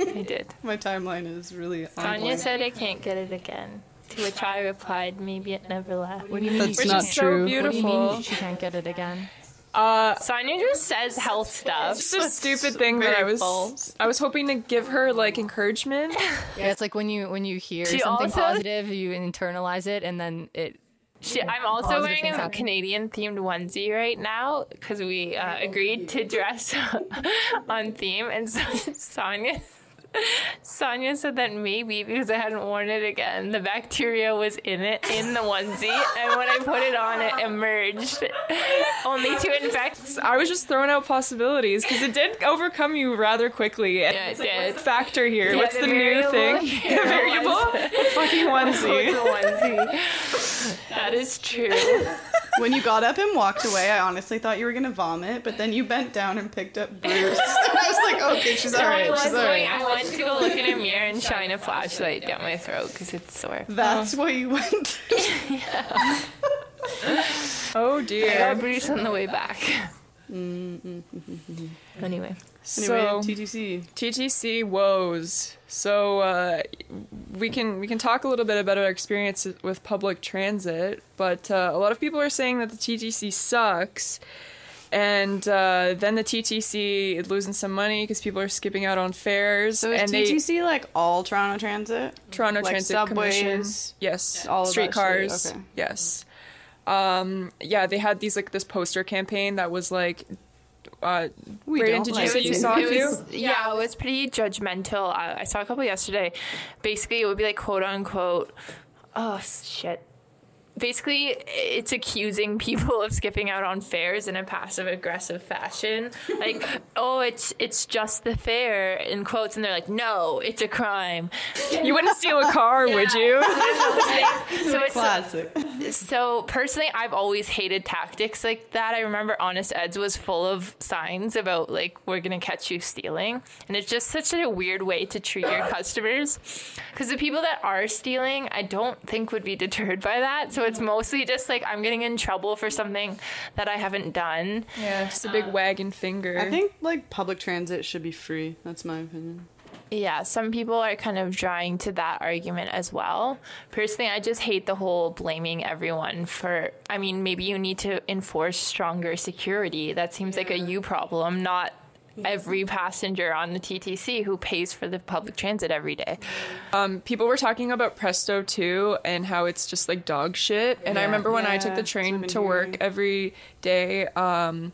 I did. My timeline is really. Sonya said I can't get it again. To which I replied, maybe it never left. What do you mean? That's not true. Which is so beautiful. What do you mean she can't get it again? Uh, Sonya just says health stuff. It's just a stupid thing that I was false. I was hoping to give her like encouragement. Yeah, it's like when you when you hear she something also, positive, you internalize it, and then it. She, I'm also wearing a Canadian themed onesie right now because we uh, agreed to dress on theme, and so Sonya. Sonya said that maybe because I hadn't worn it again, the bacteria was in it, in the onesie, and when I put it on, it emerged, only to infect. I was just throwing out possibilities because it did overcome you rather quickly. Yeah, it did. Factor here. Yeah, what's the, the new thing? The variable? The fucking onesie. Oh, it's a onesie. That is true. When you got up and walked away, I honestly thought you were going to vomit, but then you bent down and picked up Bruce. And I was like, okay, she's all right. She's all right. I went to go look in a mirror and shine a flashlight down my throat because it's sore. That's oh. what you went to. Yeah. Oh, dear. I got Bruce on the way back. Anyway. Anyway, so, T T C. T T C woes. So uh, we can we can talk a little bit about our experience with public transit, but uh, a lot of people are saying that the T T C sucks, and uh, then the T T C is losing some money because people are skipping out on fares. So is and T T C they, like all Toronto Transit? Toronto like Transit subways, Commission. Yes. All streetcars. Okay. Yes. Um, yeah, they had these like this poster campaign that was like, uh, Brayden, did you see you saw too? Yeah, it was pretty judgmental. Uh, I saw a couple yesterday. Basically, it would be like quote unquote, oh shit, basically it's accusing people of skipping out on fares in a passive aggressive fashion. Like, oh, it's it's just the fare in quotes, and they're like, no, it's a crime. You wouldn't steal a car, yeah. would you? So it's classic. So personally, I've always hated tactics like that. I remember Honest Ed's was full of signs about like, we're gonna catch you stealing, and it's just such a weird way to treat your customers, because the people that are stealing, I don't think would be deterred by that. So it's mostly just like, I'm getting in trouble for something that I haven't done. Yeah, just a big um, wagging finger. I think like public transit should be free. That's my opinion. Yeah, some people are kind of drawing to that argument as well. Personally, I just hate the whole blaming everyone for, I mean, maybe you need to enforce stronger security. That seems yeah. like a you problem, not yeah. every passenger on the T T C who pays for the public transit every day. Um, people were talking about Presto too, and how it's just like dog shit. And yeah. I remember when yeah. I took the train to hearing. work every day, um,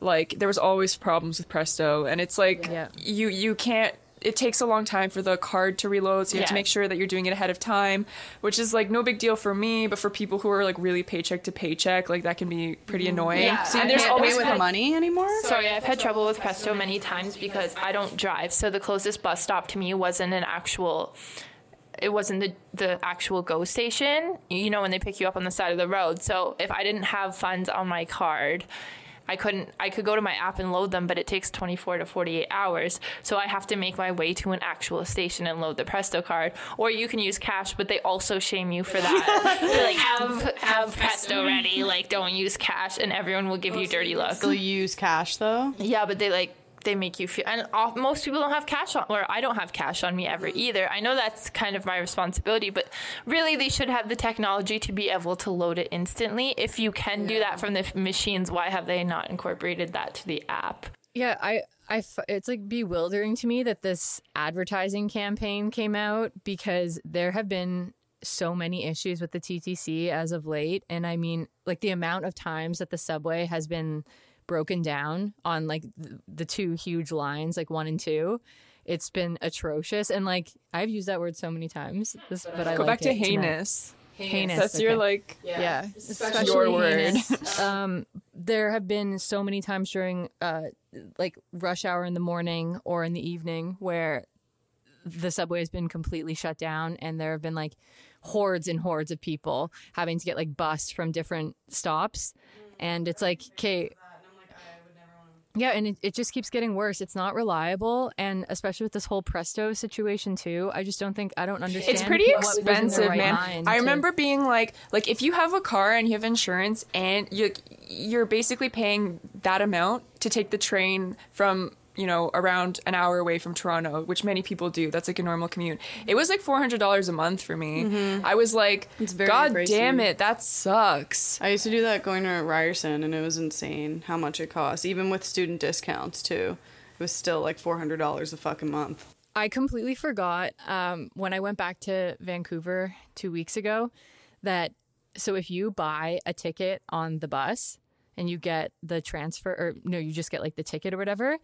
like there was always problems with Presto, and it's like yeah. you you can't. It takes a long time for the card to reload, so you yeah. have to make sure that you're doing it ahead of time, which is like no big deal for me, but for people who are like really paycheck to paycheck, like that can be pretty annoying. Yeah. So and there's always with had, the money anymore. Sorry, I've had trouble with Presto many times because I don't drive, so the closest bus stop to me wasn't an actual. It wasn't the the actual Go station. You know, when they pick you up on the side of the road. So if I didn't have funds on my card, I couldn't, I could go to my app and load them, but it takes twenty-four to forty-eight hours. So I have to make my way to an actual station and load the Presto card. Or you can use cash, but they also shame you for that. They're like, have, have Presto ready. Like, don't use cash. And everyone will give you dirty looks. They'll use cash though. Yeah, but they like, they make you feel, and all, most people don't have cash on, or I don't have cash on me ever either. I know that's kind of my responsibility, but really they should have the technology to be able to load it instantly. If you can yeah. do that from the machines, why have they not incorporated that to the app? Yeah, I, I, it's like bewildering to me that this advertising campaign came out, because there have been so many issues with the T T C as of late. And I mean, like the amount of times that the subway has been broken down on like th- the two huge lines, like one and two, it's been atrocious. And like I've used that word so many times, this, but I go like back to heinous. heinous. Heinous. That's okay. Your like yeah, yeah. especially your word. um, there have been so many times during uh like rush hour in the morning or in the evening where the subway has been completely shut down, and there have been like hordes and hordes of people having to get like bused from different stops, and it's like okay. Yeah, and it, it just keeps getting worse. It's not reliable, and especially with this whole Presto situation too, I just don't think, I don't understand. It's pretty expensive, right, man. I remember to... being like, like if you have a car and you have insurance, and you, you're basically paying that amount to take the train from, you know, around an hour away from Toronto, which many people do. That's like a normal commute. It was like four hundred dollars a month for me. Mm-hmm. I was like, God embracing. damn it, that sucks. I used to do that going to Ryerson, and it was insane how much it costs, even with student discounts too. It was still like four hundred dollars a fucking month. I completely forgot um, when I went back to Vancouver two weeks ago that, so if you buy a ticket on the bus and you get the transfer, or no, you just get like the ticket or whatever,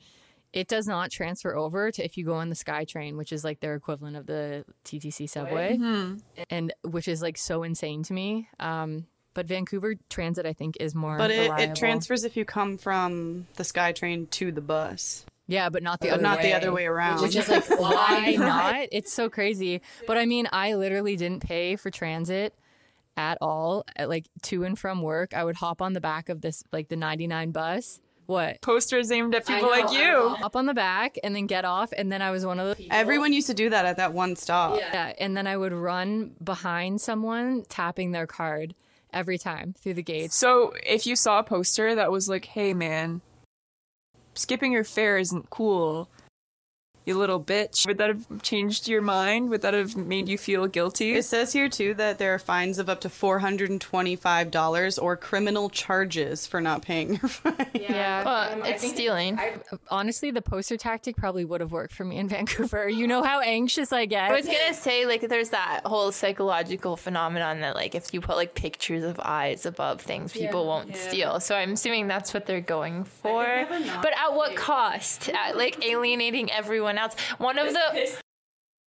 it does not transfer over to if you go on the SkyTrain, which is like their equivalent of the T T C subway, mm-hmm. and which is like so insane to me. Um, but Vancouver Transit, I think, is more But it, it transfers if you come from the SkyTrain to the bus. Yeah, but not the but other not way. the other way around. Which is like, why not? It's so crazy. But I mean, I literally didn't pay for transit at all. At, like to and from work, I would hop on the back of this like the ninety-nine bus. What? Posters aimed at people know, like you. Up on the back and then get off. And then I was one of those people. Everyone used to do that at that one stop. Yeah. yeah. And then I would run behind someone tapping their card every time through the gate. So if you saw a poster that was like, hey, man, skipping your fare isn't cool, you little bitch, would that have changed your mind? Would that have made you feel guilty? It says here, too, that there are fines of up to four hundred twenty-five dollars or criminal charges for not paying your fine. Yeah, yeah. Well, um, it's stealing. I've... Honestly, the poster tactic probably would have worked for me in Vancouver. You know how anxious I get. I was going to say, like, there's that whole psychological phenomenon that, like, if you put, like, pictures of eyes above things, people yeah. won't yeah. steal. So I'm assuming that's what they're going for. But at what cost? At, like, alienating everyone else. One of the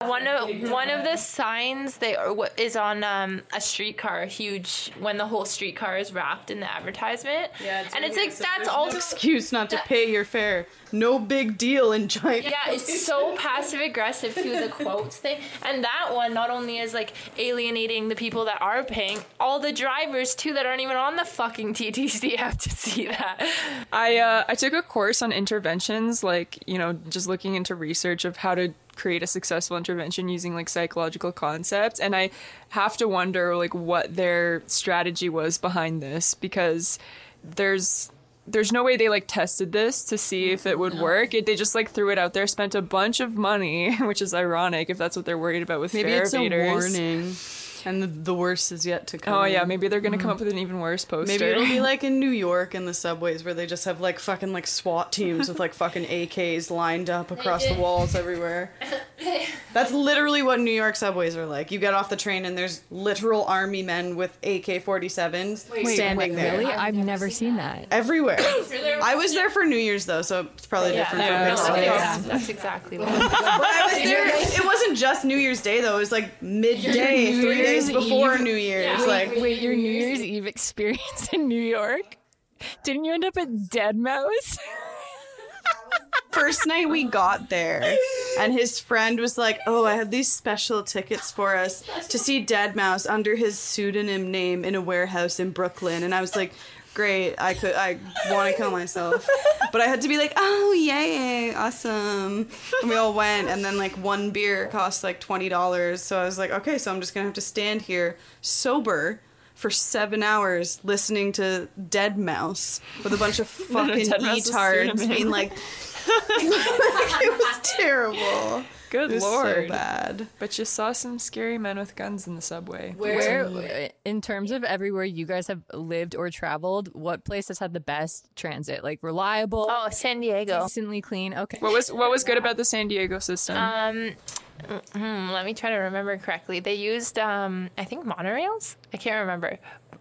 One of one of the signs they are, is on um, a streetcar, huge, when the whole streetcar is wrapped in the advertisement. Yeah, it's and really it's like, so that's all. No excuse not to pay your fare. No big deal in giant. Yeah, it's so passive aggressive to the quotes thing. And that one not only is like alienating the people that are paying, all the drivers too that aren't even on the fucking T T C have to see that. I uh, I took a course on interventions, like, you know, just looking into research of how to create a successful intervention using like psychological concepts, and I have to wonder like what their strategy was behind this, because there's there's no way they like tested this to see if it would work. It, they just like threw it out there, spent a bunch of money, which is ironic if that's what they're worried about with maybe fare it's beaters. A warning. And the, the worst is yet to come. Oh, yeah. Maybe they're going to come up with an even worse poster. Maybe it'll be like in New York in the subways where they just have like fucking like SWAT teams with like fucking A Ks lined up across the walls everywhere. That's literally what New York subways are like. You get off the train and there's literal army men with A K forty-sevens wait, standing wait, there. Really? I've, I've never, never seen that. that. Everywhere. I was there for New Year's, though, so it's probably yeah, different. Yeah, from yeah, yeah. That's exactly what I was. But I was there. It wasn't just New Year's Day, though. It was like midday, three days before Eve. New Year's, yeah. like wait, wait, your New Year's Eve experience in New York? Didn't you end up at Deadmau five? First night we got there, and his friend was like, "Oh, I have these special tickets for us to see Deadmau five under his pseudonym name in a warehouse in Brooklyn," and I was like, great, I could, I want to kill myself, but I had to be like, oh yay, awesome, and we all went, and then like one beer cost like twenty dollars, so I was like, okay, so I'm just gonna have to stand here sober for seven hours listening to Deadmau five with a bunch of fucking retards being like, it was terrible. Good it lord. It was so bad. But you saw some scary men with guns in the subway. Where, Where, in terms of everywhere you guys have lived or traveled, what place has had the best transit? Like, reliable? Oh, San Diego. Decently clean? Okay. What was what was good about the San Diego system? Um... Mm-hmm. Let me try to remember correctly. They used, um, I think, monorails? I can't remember.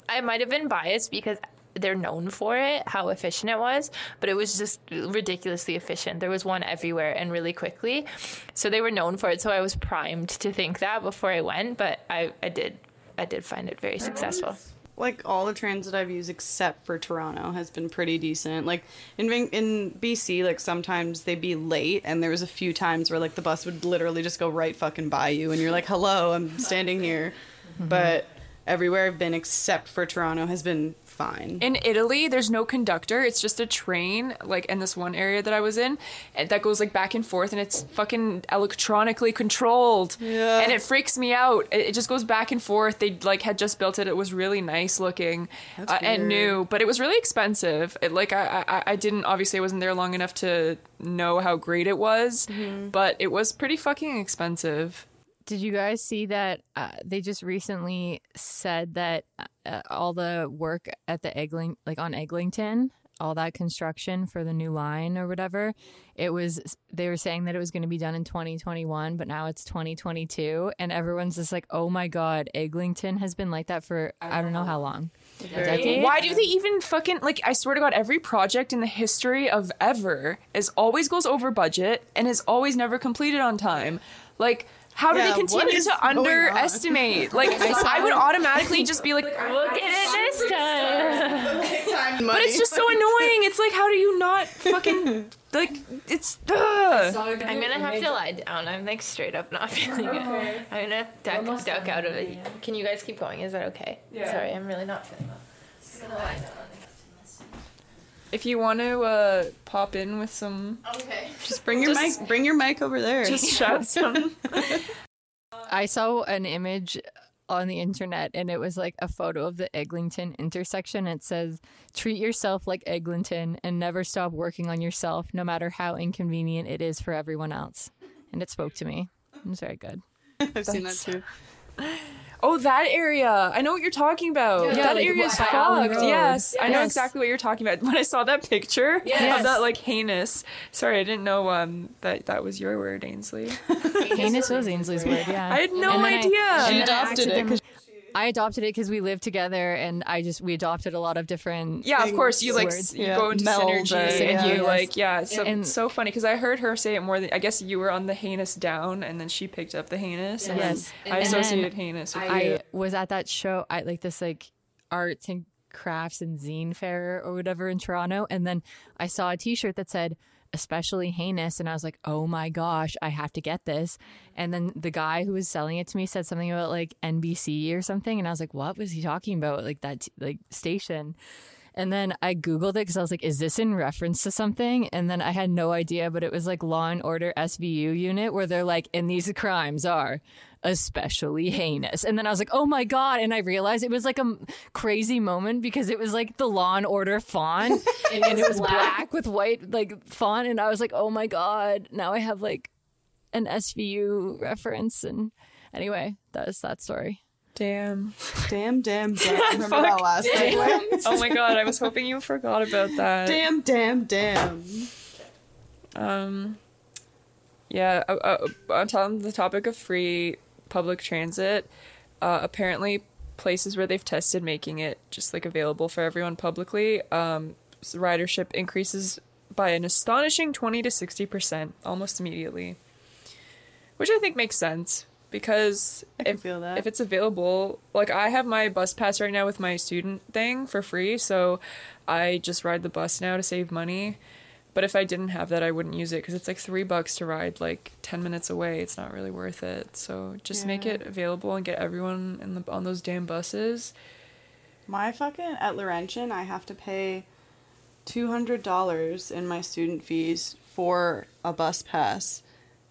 I might have been biased because they're known for it, how efficient it was, but it was just ridiculously efficient. There was one everywhere and really quickly. So they were known for it, so I was primed to think that before I went, but I, I did I did find it very successful. Like, all the transit I've used except for Toronto has been pretty decent. Like, in in B C, like, sometimes they'd be late, and there was a few times where, like, the bus would literally just go right fucking by you, and you're like, hello, I'm standing here. Mm-hmm. But everywhere I've been except for Toronto has been fine. In Italy, there's no conductor. It's just a train, like, in this one area that I was in, that goes, like, back and forth, and it's fucking electronically controlled. Yeah. And it freaks me out. It, it just goes back and forth. They, like, had just built it. It was really nice looking uh, and new, but it was really expensive. It, like, I, I, I didn't, obviously, I wasn't there long enough to know how great it was, mm-hmm. but it was pretty fucking expensive. Did you guys see that uh, they just recently said that uh, all the work at the Egling, like on Eglinton, all that construction for the new line or whatever, it was, they were saying that it was going to be done in twenty twenty-one, but now it's twenty twenty-two, and everyone's just like, oh my god, Eglinton has been like that for I don't know how long. Very. Why do they even fucking, like, I swear to God, every project in the history of ever is always goes over budget and is always never completed on time. Like, how do yeah, they continue to underestimate? Like, I would automatically just be like, look at it this time. But it's just so annoying. It's like, how do you not fucking, like, it's, ugh. I'm going to have to lie down. I'm, like, straight up not feeling it. I'm going to duck, duck out of it. Can you guys keep going? Is that okay? Yeah. Sorry, I'm really not feeling well. I'm going to lie down. If you want to uh, pop in with some, okay, just bring your just, mic. Bring your mic over there. Just shout some. I saw an image on the internet, and it was like a photo of the Eglinton intersection. It says, "Treat yourself like Eglinton, and never stop working on yourself, no matter how inconvenient it is for everyone else." And it spoke to me. It was very good. I've That's... seen that too. Oh, that area. I know what you're talking about. Yeah, that like, area is fucked. Yes, yes. I know exactly what you're talking about. When I saw that picture yes. of that, like, heinous. Sorry, I didn't know um that that was your word, Ainsley. Heinous was Ainsley's word, yeah. I had no idea. I, she adopted it. I adopted it because we lived together, and I just we adopted a lot of different. Yeah, things, of course, you like words. You yeah. go into Meld synergy, and, and yeah, you yes. like yeah. So and, it's so funny because I heard her say it more than I guess you were on the heinous down, and then she picked up the heinous. And yes, then I associated heinous. With I you. was at that show. I like this like arts and crafts and zine fair or whatever in Toronto, and then I saw a T-shirt that said especially heinous, and I was like, oh my gosh, I have to get this. And then the guy who was selling it to me said something about like N B C or something, and I was like, what was he talking about, like that t- like station? And then I googled it because I was like, is this in reference to something? And then I had no idea, but it was like Law and Order S V U unit, where they're like, and these crimes are especially heinous. And then I was like, oh my God. And I realized it was like a crazy moment because it was like the Law and Order font and, and it was black. black with white like font. And I was like, oh my God, now I have like an S V U reference. And anyway, that is that story. Damn. Damn, damn, damn. Remember that last thing? Oh my God, I was hoping you forgot about that. Damn, damn, damn. Um, yeah, uh, uh, on the topic of free public transit, uh, apparently places where they've tested making it just like available for everyone publicly, um, ridership increases by an astonishing twenty to sixty percent almost immediately, which I think makes sense. Because if, feel that. if it's available, like I have my bus pass right now with my student thing for free, so I just ride the bus now to save money. But if I didn't have that, I wouldn't use it because it's like three bucks to ride like ten minutes away. It's not really worth it. So just yeah. make it available and get everyone in the, on those damn buses. My fucking at Laurentian, I have to pay two hundred dollars in my student fees for a bus pass.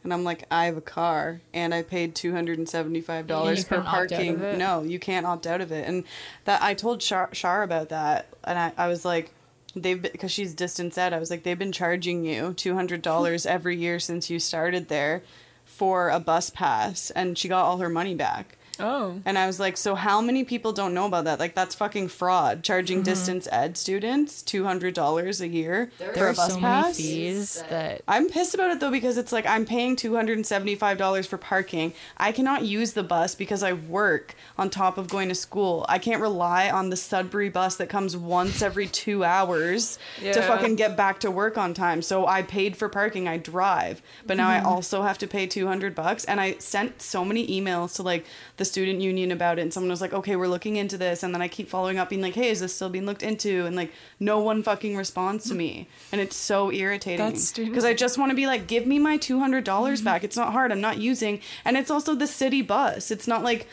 And I'm like, I have a car, and I paid two hundred seventy-five dollars for parking. No, you can't opt out of it. And that I told Shar, Shar about that, and I, I was like, they've because she's distance ed. I was like, they've been charging you two hundred dollars every year since you started there for a bus pass, and she got all her money back. Oh. And I was like, so how many people don't know about that? Like, that's fucking fraud. Charging mm-hmm. distance ed students two hundred dollars a year there for a bus so pass. Many fees that... I'm pissed about it, though, because it's like I'm paying two hundred seventy-five dollars for parking. I cannot use the bus because I work on top of going to school. I can't rely on the Sudbury bus that comes once every two hours yeah. to fucking get back to work on time. So I paid for parking. I drive. But now mm-hmm. I also have to pay two hundred bucks. And I sent so many emails to, like, the student union about it, and someone was like, okay, we're looking into this, and then I keep following up being like, hey, is this still being looked into? And like, no one fucking responds to me, and it's so irritating because I just want to be like, give me my two hundred dollars mm-hmm. back. It's not hard. I'm not using, and it's also the city bus. It's not like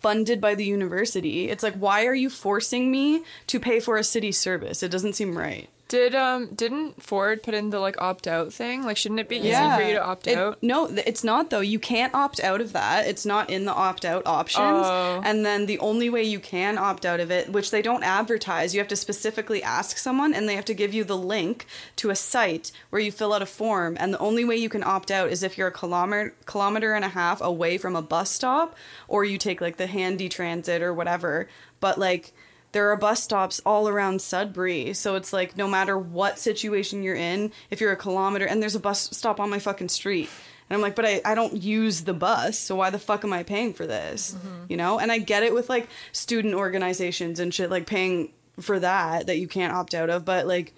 funded by the university. It's like, why are you forcing me to pay for a city service? It doesn't seem right. Did um didn't Ford put in the like opt out thing? Like, shouldn't it be yeah. easy for you to opt it, out? No, it's not though. You can't opt out of that. It's not in the opt out options. Oh. And then the only way you can opt out of it, which they don't advertise, you have to specifically ask someone, and they have to give you the link to a site where you fill out a form. And the only way you can opt out is if you're a kilometer kilometer and a half away from a bus stop, or you take like the handy transit or whatever. But like, there are bus stops all around Sudbury, so it's like, no matter what situation you're in, if you're a kilometer, and there's a bus stop on my fucking street, and I'm like, but I, I don't use the bus, so why the fuck am I paying for this, mm-hmm. you know? And I get it with, like, student organizations and shit, like, paying for that, that you can't opt out of, but, like,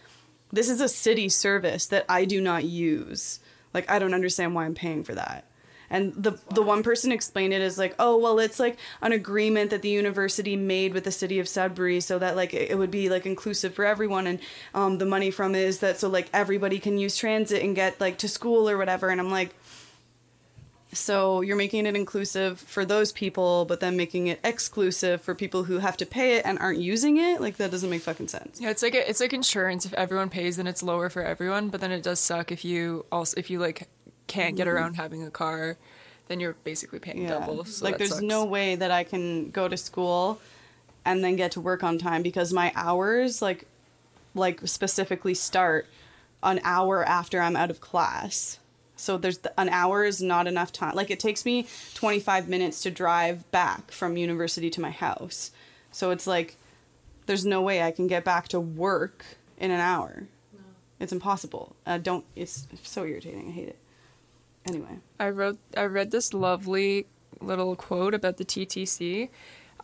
this is a city service that I do not use. Like, I don't understand why I'm paying for that. And the the one person explained it as like, oh, well, it's like an agreement that the university made with the city of Sudbury so that like it would be like inclusive for everyone. And um, the money from it is that so like everybody can use transit and get like to school or whatever. And I'm like, so you're making it inclusive for those people, but then making it exclusive for people who have to pay it and aren't using it? Like, that doesn't make fucking sense. Yeah, it's like a, it's like insurance. If everyone pays, then it's lower for everyone. But then it does suck if you also if you like... can't get around having a car, then you're basically paying yeah. double. So like, there's sucks. no way that I can go to school and then get to work on time because my hours like like specifically start an hour after I'm out of class. So there's th- an hour is not enough time. Like, it takes me twenty-five minutes to drive back from university to my house. So it's like, there's no way I can get back to work in an hour. No. It's impossible. Uh, don't. It's so irritating. I hate it. Anyway, I wrote I read this lovely little quote about the T T C.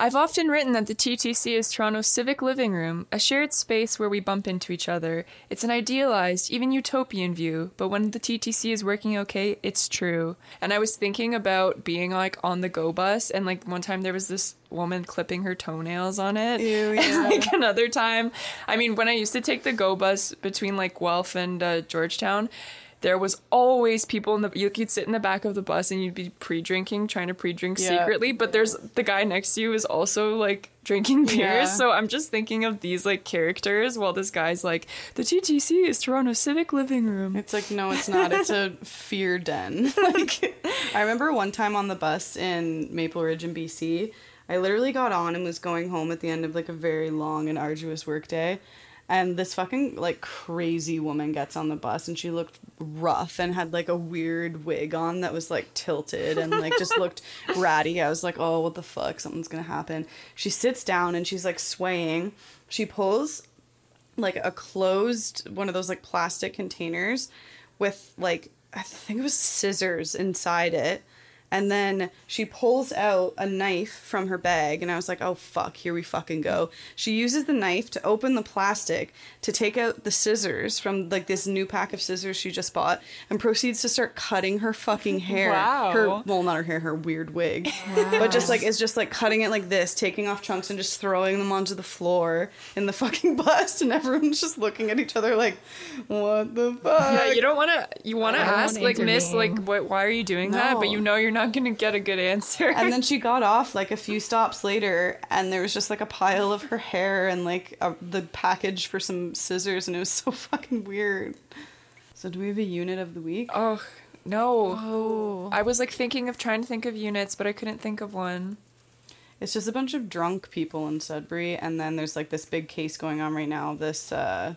I've often written that the T T C is Toronto's civic living room, a shared space where we bump into each other. It's an idealized, even utopian view, but when the T T C is working okay, it's true. And I was thinking about being, like, on the Go bus, and, like, one time there was this woman clipping her toenails on it. Ew, yeah. And, like, another time, I mean, when I used to take the Go bus between, like, Guelph and uh, Georgetown, there was always people in the... You could sit in the back of the bus and you'd be pre-drinking, trying to pre-drink yeah. secretly, but there's... The guy next to you is also, like, drinking beers, yeah. so I'm just thinking of these, like, characters while this guy's like, the T T C is Toronto's civic living room. It's like, no, it's not. It's a fear den. Like, I remember one time on the bus in Maple Ridge in B C, I literally got on and was going home at the end of, like, a very long and arduous work day. And this fucking, like, crazy woman gets on the bus, and she looked rough and had, like, a weird wig on that was, like, tilted and, like, just looked ratty. I was like, oh, what the fuck? Something's gonna happen. She sits down, and she's, like, swaying. She pulls, like, a closed one of those, like, plastic containers with, like, I think it was scissors inside it. And then she pulls out a knife from her bag, and I was like, oh, fuck, here we fucking go. She uses the knife to open the plastic to take out the scissors from, like, this new pack of scissors she just bought, and proceeds to start cutting her fucking hair. Wow. Her, well, not her hair, her weird wig. Wow. But just, like, it's just, like, cutting it like this, taking off chunks and just throwing them onto the floor in the fucking bus, and everyone's just looking at each other like, what the fuck? Yeah, you don't want to, you want to ask, like, miss, like, what, why are you doing no. that? But you know you're not gonna get a good answer. And then she got off, like, a few stops later, and there was just, like, a pile of her hair and, like, a, the package for some scissors, and it was so fucking weird. So do we have a unit of the week? Oh no. Oh. I was, like, thinking of trying to think of units, but I couldn't think of one. It's just a bunch of drunk people in Sudbury, and then there's, like, this big case going on right now, this uh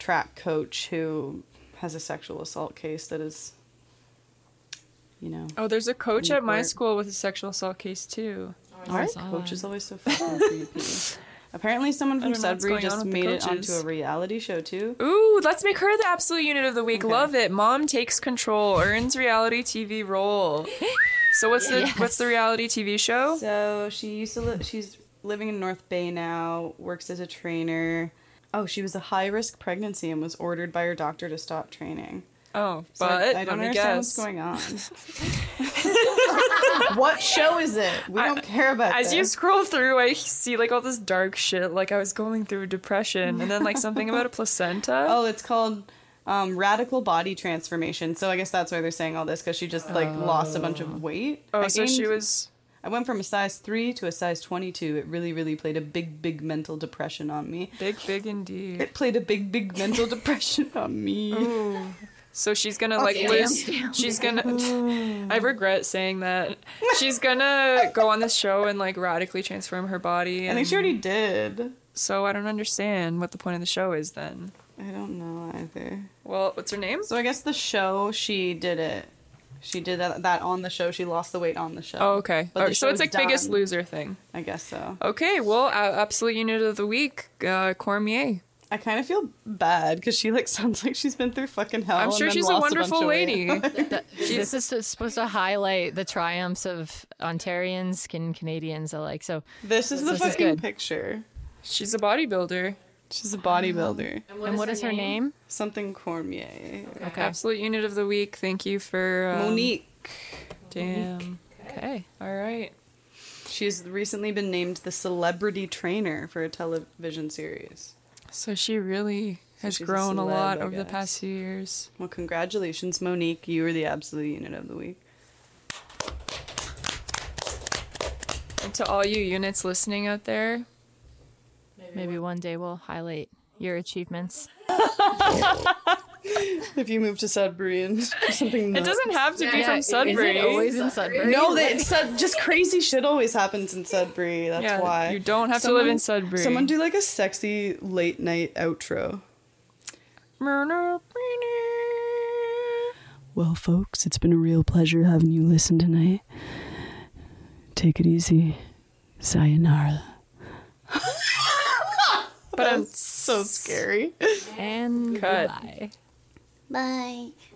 track coach who has a sexual assault case that is, you know. Oh, there's a coach at my school with a sexual assault case, too. Oh, our coach is always so fucking creepy. Apparently someone from Sudbury just made it onto a reality show, too. Ooh, let's make her the absolute unit of the week. Okay. Love it. Mom takes control, earns reality T V role. So what's yes. the what's the reality T V show? So she used to li- she's living in North Bay now, works as a trainer. Oh, she was a high-risk pregnancy and was ordered by her doctor to stop training. Oh, so but I, I don't understand guess. what's going on. What show is it? We I, don't care about it. As this. You scroll through, I see, like, all this dark shit. Like, I was going through depression, and then, like, something about a placenta. Oh, it's called um, Radical Body Transformation. So I guess that's why they're saying all this, because she just, like, oh. lost a bunch of weight. Oh, I so gained, she was... I went from a size three to a size twenty-two. It really, really played a big, big mental depression on me. Big, big indeed. It played a big, big mental depression on me. Ooh. So she's gonna, like, okay, lose, she's gonna, I regret saying that. She's gonna go on this show and, like, radically transform her body. And I think she already did. So I don't understand what the point of the show is then. I don't know either. Well, what's her name? So I guess the show, she did it. She did that, that on the show. She lost the weight on the show. Oh, okay. But right, so it's, like, done. Biggest Loser thing. I guess so. Okay, well, uh, absolute unit of the week, uh, Cormier. I kind of feel bad because she, like, sounds like she's been through fucking hell. I'm sure and then she's a wonderful a lady. the, this is supposed to highlight the triumphs of Ontarians and Canadians alike. So this is this, the this fucking is picture. She's a bodybuilder. She's a bodybuilder. And what, and is, what her is her name? name? Something Cormier. Okay. okay. Absolute unit of the week. Thank you for um, Monique. Damn. Okay. All right. She's recently been named the celebrity trainer for a television series. So she really has so grown a, celeb, a lot over the past few years. Well, congratulations, Monique. You were the absolute unit of the week. And to all you units listening out there, maybe, maybe one day we'll highlight your achievements. If you move to Sudbury and something nuts. It doesn't have to yeah, be yeah, from Sudbury. Is it always in Sudbury? No, they, su- just crazy shit always happens in Sudbury. That's yeah, why. You don't have someone, to live in Sudbury. Someone do, like, a sexy late night outro. Well, folks, it's been a real pleasure having you listen tonight. Take it easy. Sayonara. But I'm so scary. And cut. Goodbye. Bye.